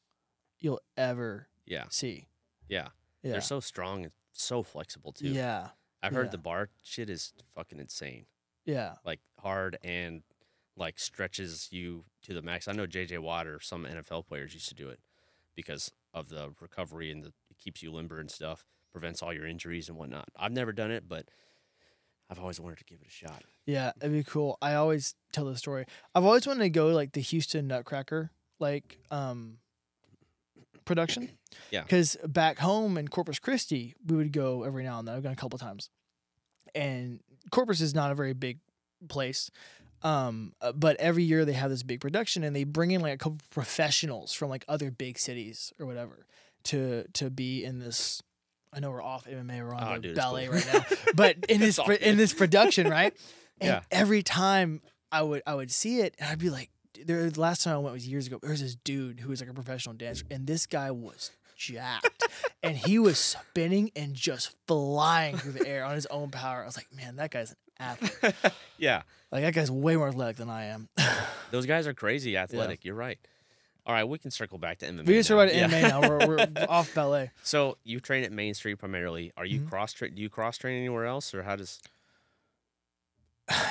you'll ever yeah. see. Yeah. yeah. They're so strong and so flexible too. Yeah. I've heard yeah. the bar shit is fucking insane. Yeah. Like hard and like stretches you to the max. I know J J Watt or some N F L players used to do it because of the recovery and the, it keeps you limber and stuff, prevents all your injuries and whatnot. I've never done it, but I've always wanted to give it a shot. Yeah, it'd be cool. I always tell the story. I've always wanted to go like the Houston Nutcracker like um, production. Yeah. Because back home in Corpus Christi, we would go every now and then. I've gone a couple times. And Corpus is not a very big place. Um, but every year they have this big production and they bring in like a couple of professionals from like other big cities or whatever to to be in this. I know we're off M M A, we're on oh, dude, ballet cool. right now, but in this pro, in this production, right? And yeah. every time I would I would see it and I'd be like, there, the last time I went was years ago. There was this dude who was like a professional dancer, and this guy was jacked, and he was spinning and just flying through the air on his own power. I was like, man, that guy's an athlete. Yeah, like that guy's way more athletic than I am. Those guys are crazy athletic. Yeah. You're right. All right, we can circle back to M M A. We can circle back to yeah. M M A now. We're, we're off ballet. So you train at Main Street primarily. Are you mm-hmm. cross train? Do you cross train anywhere else, or how does?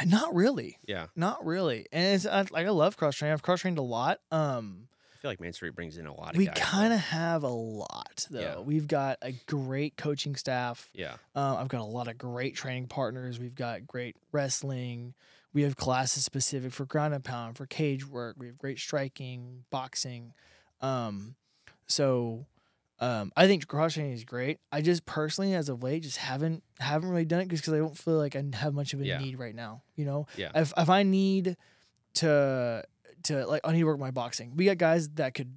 Not really. Yeah. Not really. And it's I, like I love cross training. I've cross trained a lot. Um, I feel like Main Street brings in a lot of we guys. We kind of have a lot though. Yeah. We've got a great coaching staff. Yeah. Um, I've got a lot of great training partners. We've got great wrestling. We have classes specific for ground and pound, for cage work. We have great striking, boxing. Um, so um, I think cross training is great. I just personally, as of late, just haven't haven't really done it because I don't feel like I have much of a yeah. need right now. You know, yeah. if if I need to to like I need to work my boxing. We got guys that could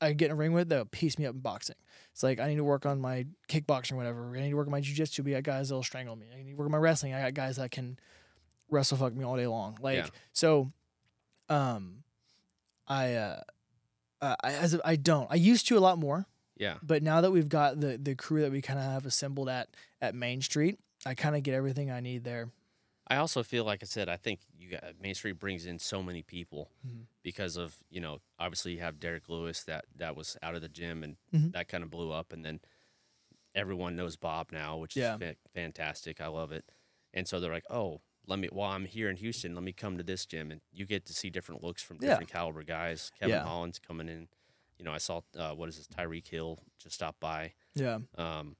I could get in a ring with that would piece me up in boxing. It's like I need to work on my kickboxing, or whatever. I need to work on my jiu-jitsu. We got guys that'll strangle me. I need to work on my wrestling. I got guys that can wrestle fuck me all day long, like yeah. so. Um, I uh, uh I, as I don't. I used to a lot more. Yeah. But now that we've got the the crew that we kind of have assembled at at Main Street, I kind of get everything I need there. I also feel like I said I think you got Main Street brings in so many people mm-hmm. because of you know obviously you have Derek Lewis that that was out of the gym and mm-hmm. that kind of blew up and then everyone knows Bob now, which yeah. is fa fantastic. I love it, and so they're like, oh. Let me while I'm here in Houston, let me come to this gym, and you get to see different looks from different yeah. caliber guys. Kevin yeah. Holland's coming in. You know, I saw uh, what is this Tyreek Hill just stopped by. Yeah. Um.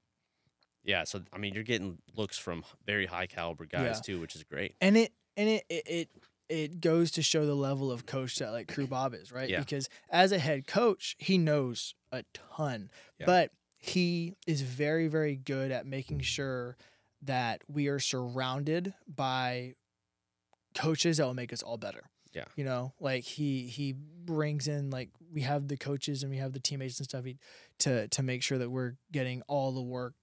Yeah. So I mean, you're getting looks from very high caliber guys yeah. too, which is great. And it and it it it, it goes to show the level of coach that like Kru Bob is, right? Yeah. Because as a head coach, he knows a ton, yeah. but he is very very good at making sure that we are surrounded by coaches that will make us all better. Yeah. You know, like he he brings in like we have the coaches and we have the teammates and stuff he, to to make sure that we're getting all the work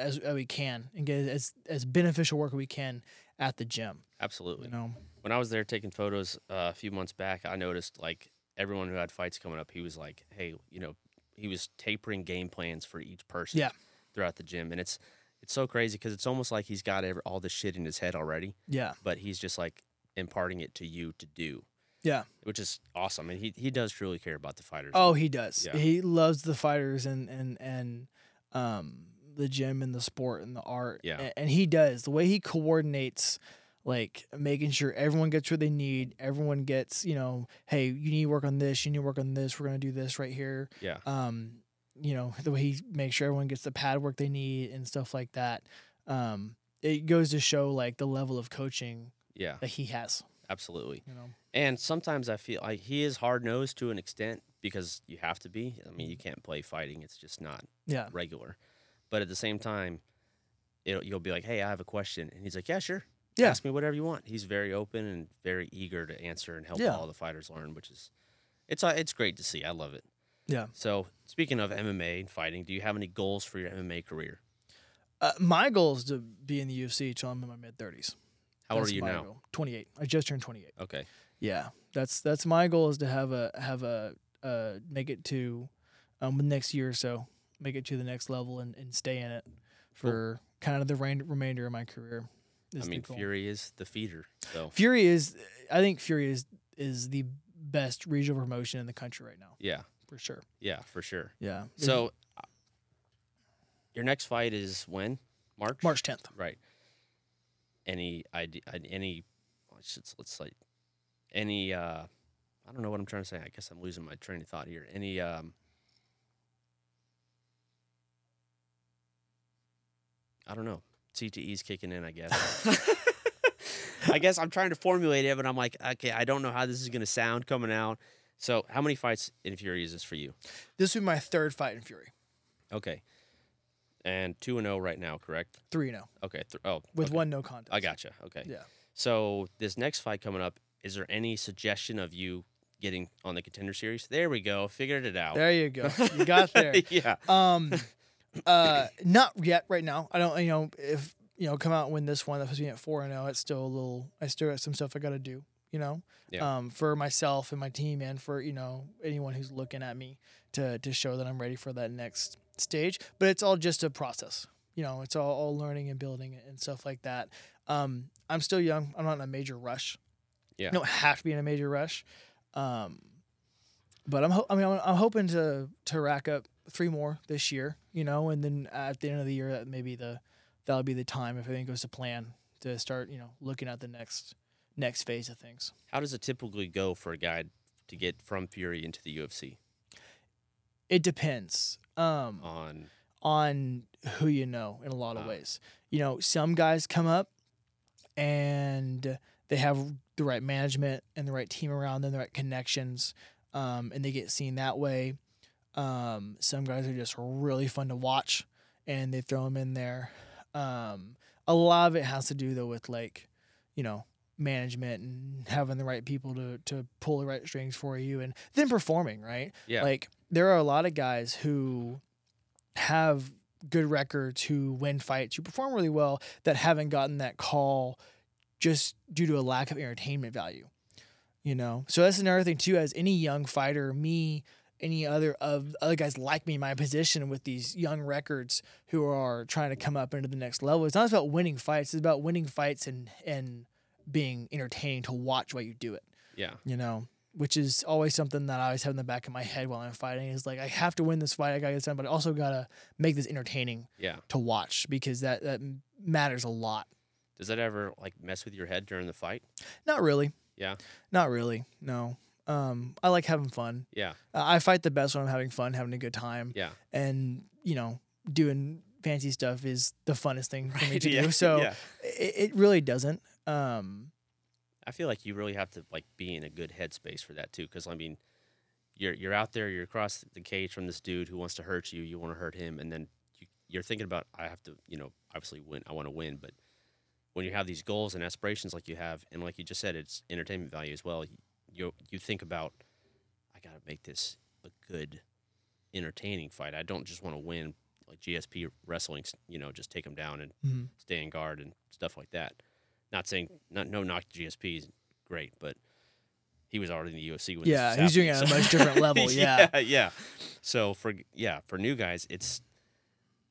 as, as we can and get as as beneficial work as we can at the gym. Absolutely. You know, when I was there taking photos uh, a few months back, I noticed like everyone who had fights coming up, he was like, hey, you know, he was tapering game plans for each person yeah. throughout the gym, and it's. It's so crazy because it's almost like he's got every, all this shit in his head already. Yeah. But he's just, like, imparting it to you to do. Yeah. Which is awesome. And he, he does truly care about the fighters. Oh, he does. Yeah. He loves the fighters and, and, and um, the gym and the sport and the art. Yeah. And, and he does. The way he coordinates, like, making sure everyone gets what they need. Everyone gets, you know, hey, you need to work on this. You need to work on this. We're going to do this right here. Yeah. Um. You know, the way he makes sure everyone gets the pad work they need and stuff like that. Um, it goes to show, like, the level of coaching yeah. that he has. Absolutely. You know? And sometimes I feel like he is hard-nosed to an extent because you have to be. I mean, you can't play fighting. It's just not yeah. regular. But at the same time, it'll, you'll be like, hey, I have a question. And he's like, yeah, sure. Yeah. Ask me whatever you want. He's very open and very eager to answer and help yeah. all the fighters learn, which is it's, – it's great to see. I love it. Yeah. So speaking of M M A and fighting, do you have any goals for your M M A career? Uh, my goal is to be in the U F C until I'm in my mid thirties. How old are you now? Goal. twenty-eight. I just turned twenty-eight. Okay. Yeah, that's that's my goal is to have a have a uh, make it to um, the next year or so, make it to the next level and, and stay in it for cool. kind of the rain, remainder of my career. I mean, Fury is the feeder. So Fury is, I think Fury is is the best regional promotion in the country right now. Yeah. For sure. Yeah, for sure. Yeah. So uh, your next fight is when? March? March tenth. Right. Any idea, any, let's like, any, uh, I don't know what I'm trying to say. I guess I'm losing my train of thought here. Any, um, I don't know. C T E's kicking in, I guess. I guess I'm trying to formulate it, but I'm like, okay, I don't know how this is going to sound coming out. So how many fights in Fury is this for you? This would be my third fight in Fury. Okay. And two and oh right now, correct? three and oh. Okay. Th oh. With okay. one no contest. I gotcha. Okay. Yeah. So this next fight coming up is there any suggestion of you getting on the Contender Series? There we go. Figured it out. There you go. You got there. Yeah. Um, uh, not yet right now. I don't, you know, if, you know, come out and win this one, that was being at four and oh, it's still a little, I still got some stuff I got to do, you know, yeah. um, for myself and my team and for, you know, anyone who's looking at me to, to show that I'm ready for that next stage. But it's all just a process. You know, it's all, all learning and building and stuff like that. Um, I'm still young. I'm not in a major rush. Yeah. I don't have to be in a major rush. Um, but I'm, ho I mean, I'm, I'm hoping to, to rack up three more this year, you know, and then at the end of the year, that maybe the, that'll be the time if everything goes to plan to start, you know, looking at the next, next phase of things. How does it typically go for a guy to get from Fury into the U F C? It depends, um, on, on who, you know, in a lot of uh, ways, you know, some guys come up and they have the right management and the right team around them, the right connections, um, and they get seen that way. Um, some guys are just really fun to watch, and they throw them in there. Um, a lot of it has to do, though, with, like, you know, management and having the right people to, to pull the right strings for you and then performing, right? Yeah. Like, there are a lot of guys who have good records, who win fights, who perform really well, that haven't gotten that call just due to a lack of entertainment value, you know? So that's another thing, too, as any young fighter, me, any other of other guys like me in my position with these young records who are trying to come up into the next level. It's not about winning fights. It's about winning fights and, and being entertaining to watch while you do it. Yeah. You know, which is always something that I always have in the back of my head while I'm fighting is like, I have to win this fight. I got to get done, but I also got to make this entertaining yeah. to watch because that, that matters a lot. Does that ever, like, mess with your head during the fight? Not really. Yeah? Not really, no. Um, I like having fun. Yeah. Uh, I fight the best when I'm having fun, having a good time. Yeah. And, you know, doing fancy stuff is the funnest thing for right. me to yeah. do. So yeah. it, it really doesn't. Um, I feel like you really have to, like, be in a good headspace for that, too, because, I mean, you're, you're out there, you're across the cage from this dude who wants to hurt you, you want to hurt him, and then you, you're thinking about, I have to, you know, obviously win. I want to win, but when you have these goals and aspirations like you have, and like you just said, it's entertainment value as well. You you, you think about, I got to make this a good, entertaining fight. I don't just want to win like G S P wrestling, you know, just take them down and mm-hmm. stay in guard and stuff like that. Not saying, not no knock G S P is great, but he was already in the U F C. When yeah, he's doing it at a much different level. Yeah. yeah, yeah. So for yeah for new guys, it's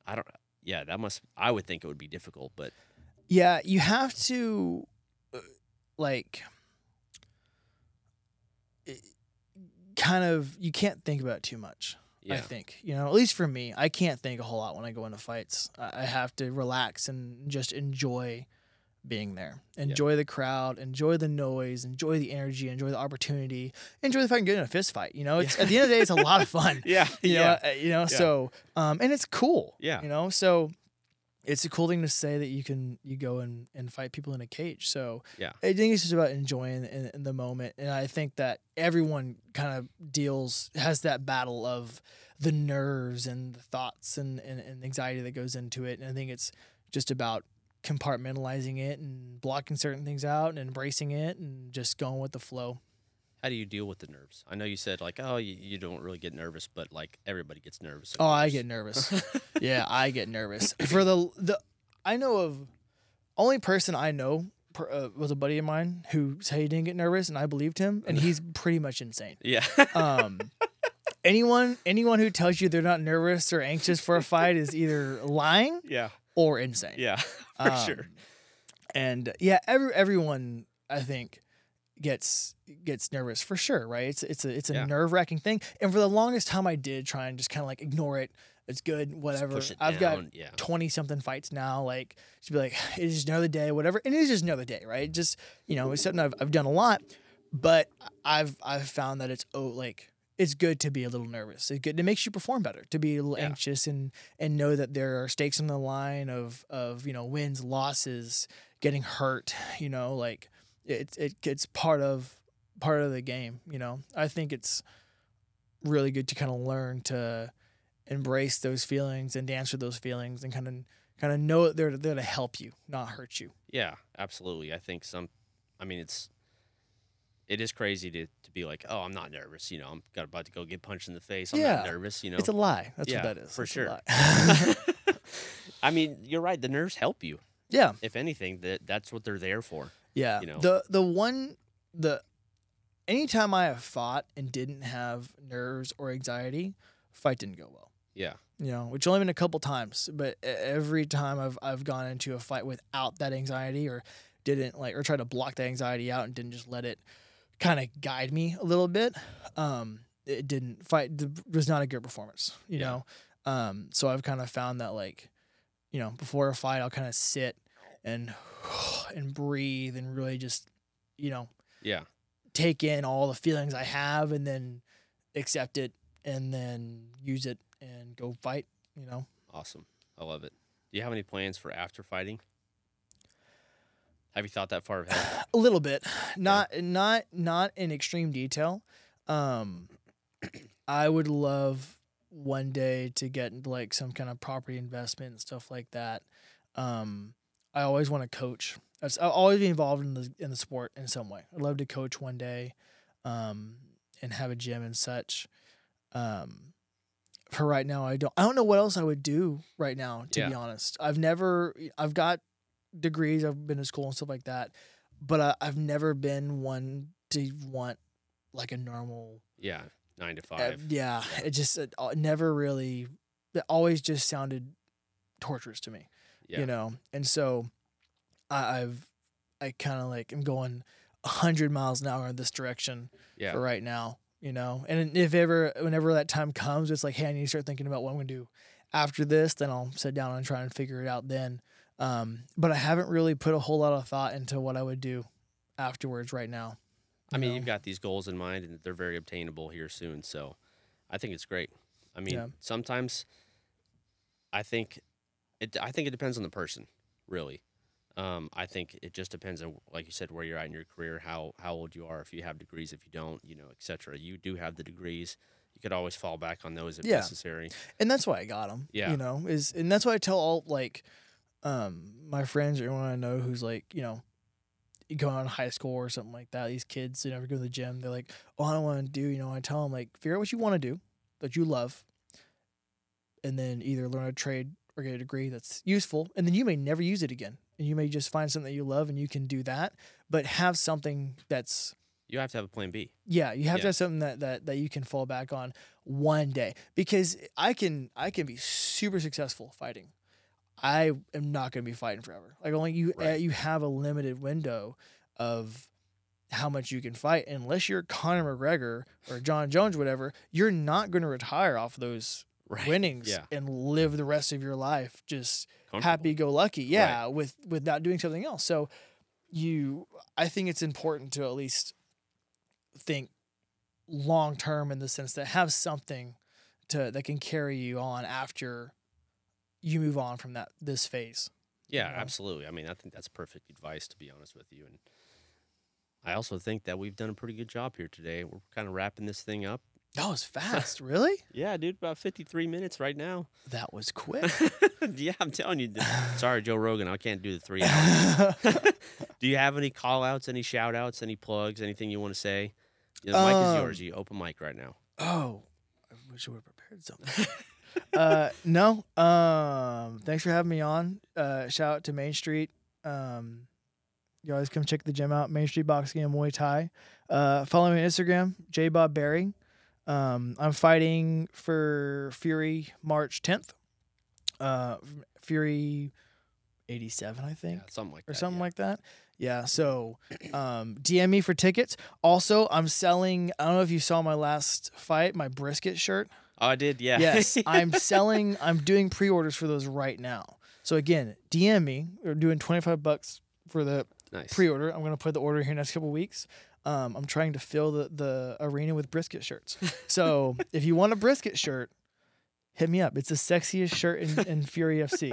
I don't yeah that must I would think it would be difficult, but. Yeah, you have to, uh, like, it, kind of, you can't think about it too much, yeah. I think. You know, at least for me, I can't think a whole lot when I go into fights. I have to relax and just enjoy being there. Enjoy yeah. the crowd, enjoy the noise, enjoy the energy, enjoy the opportunity, enjoy the fucking getting in a fist fight. You know, it's, yeah. at the end of the day, it's a lot of fun. Yeah. You know, yeah. You know yeah. so, um, and it's cool. Yeah. You know, so. It's a cool thing to say that you can you go and, and fight people in a cage. So yeah. I think it's just about enjoying in, in the moment. And I think that everyone kind of deals, has that battle of the nerves and the thoughts and, and, and anxiety that goes into it. And I think it's just about compartmentalizing it and blocking certain things out and embracing it and just going with the flow. How do you deal with the nerves? I know you said, like, oh, you, you don't really get nervous, but, like, everybody gets nervous. Oh, I get nervous. yeah, I get nervous. For the, the I know of, only person I know per, uh, was a buddy of mine who said he didn't get nervous, and I believed him, and he's pretty much insane. Yeah. um, anyone, anyone who tells you they're not nervous or anxious for a fight is either lying yeah. or insane. Yeah, for um, sure. And, yeah, every, everyone, I think, gets gets nervous for sure, right? It's it's a it's a yeah. nerve-wracking thing. And for the longest time I did try and just kind of like ignore it. It's good, whatever. It I've down. got yeah. twenty something fights now, like just be like, it's just another day, whatever. And it is just another day, right? Just, you know, it's something I've I've done a lot, but I've I've found that it's oh like it's good to be a little nervous. It's good. It makes you perform better, to be a little yeah. anxious and and know that there are stakes on the line of of, you know, wins, losses, getting hurt, you know, like It, it it's part of part of the game, you know. I think it's really good to kind of learn to embrace those feelings and dance with those feelings and kind of kind of know that they're there to help you, not hurt you. Yeah, absolutely. I think some, I mean, it's it is crazy to, to be like, oh, I'm not nervous. You know, I'm got about to go get punched in the face. I'm yeah. not nervous. You know, it's a lie. That's yeah, what that is. For That's sure. I mean, you're right. The nerves help you. Yeah. If anything, that that's what they're there for. Yeah. You know? The the one the anytime I have fought and didn't have nerves or anxiety, fight didn't go well. Yeah. You know, which only been a couple times, but every time I've I've gone into a fight without that anxiety or didn't like or tried to block that anxiety out and didn't just let it kind of guide me a little bit. Um, it didn't fight. It was not a good performance. You yeah. know, um, so I've kind of found that like, you know, before a fight, I'll kind of sit and and breathe and really just, you know, yeah, take in all the feelings I have and then accept it and then use it and go fight. You know, awesome. I love it. Do you have any plans for after fighting? Have you thought that far ahead? A little bit, not yeah. not not in extreme detail. Um, I would love one day to get into like some kind of property investment and stuff like that. Um, I always want to coach. I'll always be involved in the in the sport in some way. I'd love to coach one day, um, and have a gym and such. Um, for right now, I don't. I don't know what else I would do right now. To yeah. be honest, I've never. I've got degrees. I've been to school and stuff like that, but I, I've never been one to want like a normal. Yeah. Nine to five. Uh, yeah, yeah, it just it never really. It always just sounded torturous to me, yeah. you know. And so, I, I've, I kind of like I'm going a hundred miles an hour in this direction yeah. for right now, you know. And if ever, whenever that time comes, it's like, hey, I need to start thinking about what I'm gonna do after this. Then I'll sit down and try and figure it out then. Um, but I haven't really put a whole lot of thought into what I would do afterwards right now. I mean, you've got these goals in mind, and they're very obtainable here soon. So I think it's great. I mean, yeah. sometimes I think it I think it depends on the person, really. Um, I think it just depends on, like you said, where you're at in your career, how, how old you are, if you have degrees, if you don't, you know, et cetera. You do have the degrees. You could always fall back on those if yeah. necessary. And that's why I got them, yeah. you know. is And that's why I tell all, like, um, my friends or anyone I know who's, like, you know, going on high school or something like that, these kids, they never go to the gym. They're like, oh, I don't want to do, you know, I tell them, like, figure out what you want to do that you love and then either learn a trade or get a degree that's useful. And then you may never use it again. And you may just find something that you love and you can do that, but have something that's... You have to have a plan B. Yeah, you have yeah. to have something that, that, that you can fall back on one day. Because I can I can be super successful fighting. I am not going to be fighting forever. Like only you, right. uh, you have a limited window of how much you can fight. And unless you're Conor McGregor or John Jones, whatever, you're not going to retire off those right. winnings yeah. and live the rest of your life just happy-go-lucky. Yeah, right. with with not doing something else. So you, I think it's important to at least think long term in the sense that have something to that can carry you on after. You move on from that this phase. Yeah, you know? Absolutely. I mean, I think that's perfect advice, to be honest with you. And I also think that we've done a pretty good job here today. We're kind of wrapping this thing up. That was fast, really? Yeah, dude, about fifty-three minutes right now. That was quick. Yeah, I'm telling you. Sorry, Joe Rogan, I can't do the three hours. Do you have any call-outs, any shout-outs, any plugs, anything you want to say? The um, mic is yours. You open mic right now. Oh, I wish I would have prepared something. uh no um thanks for having me on. Uh shout out to Main Street. Um you always come check the gym out, Main Street Boxing and Muay Thai. Uh follow me on Instagram, J Bob Barry. um I'm fighting for Fury March tenth, uh Fury eighty-seven, I think. Yeah, something like or that, something yeah. like that. Yeah, so um, D M me for tickets. Also, I'm selling, I don't know if you saw my last fight, my brisket shirt. Oh, I did, yeah. Yes, I'm selling, I'm doing pre-orders for those right now. So again, D M me. We're doing twenty-five bucks for the nice. Pre-order. I'm going to put the order here in the next couple of weeks. Um, I'm trying to fill the, the arena with brisket shirts. So if you want a brisket shirt, hit me up. It's the sexiest shirt in, in Fury F C.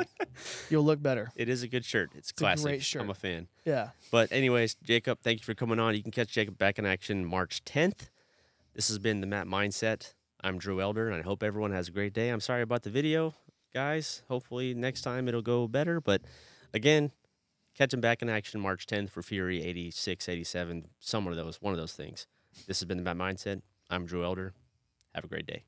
You'll look better. It is a good shirt. It's, it's classic. A great shirt. I'm a fan. Yeah. But anyways, Jacob, thank you for coming on. You can catch Jacob back in action March tenth. This has been The Mat Mindset. I'm Drew Elder, and I hope everyone has a great day. I'm sorry about the video, guys. Hopefully next time it'll go better. But again, Catch him back in action March tenth for Fury eighty-six, eighty-seven, some of those, one of those things. This has been The Mat Mindset. I'm Drew Elder. Have a great day.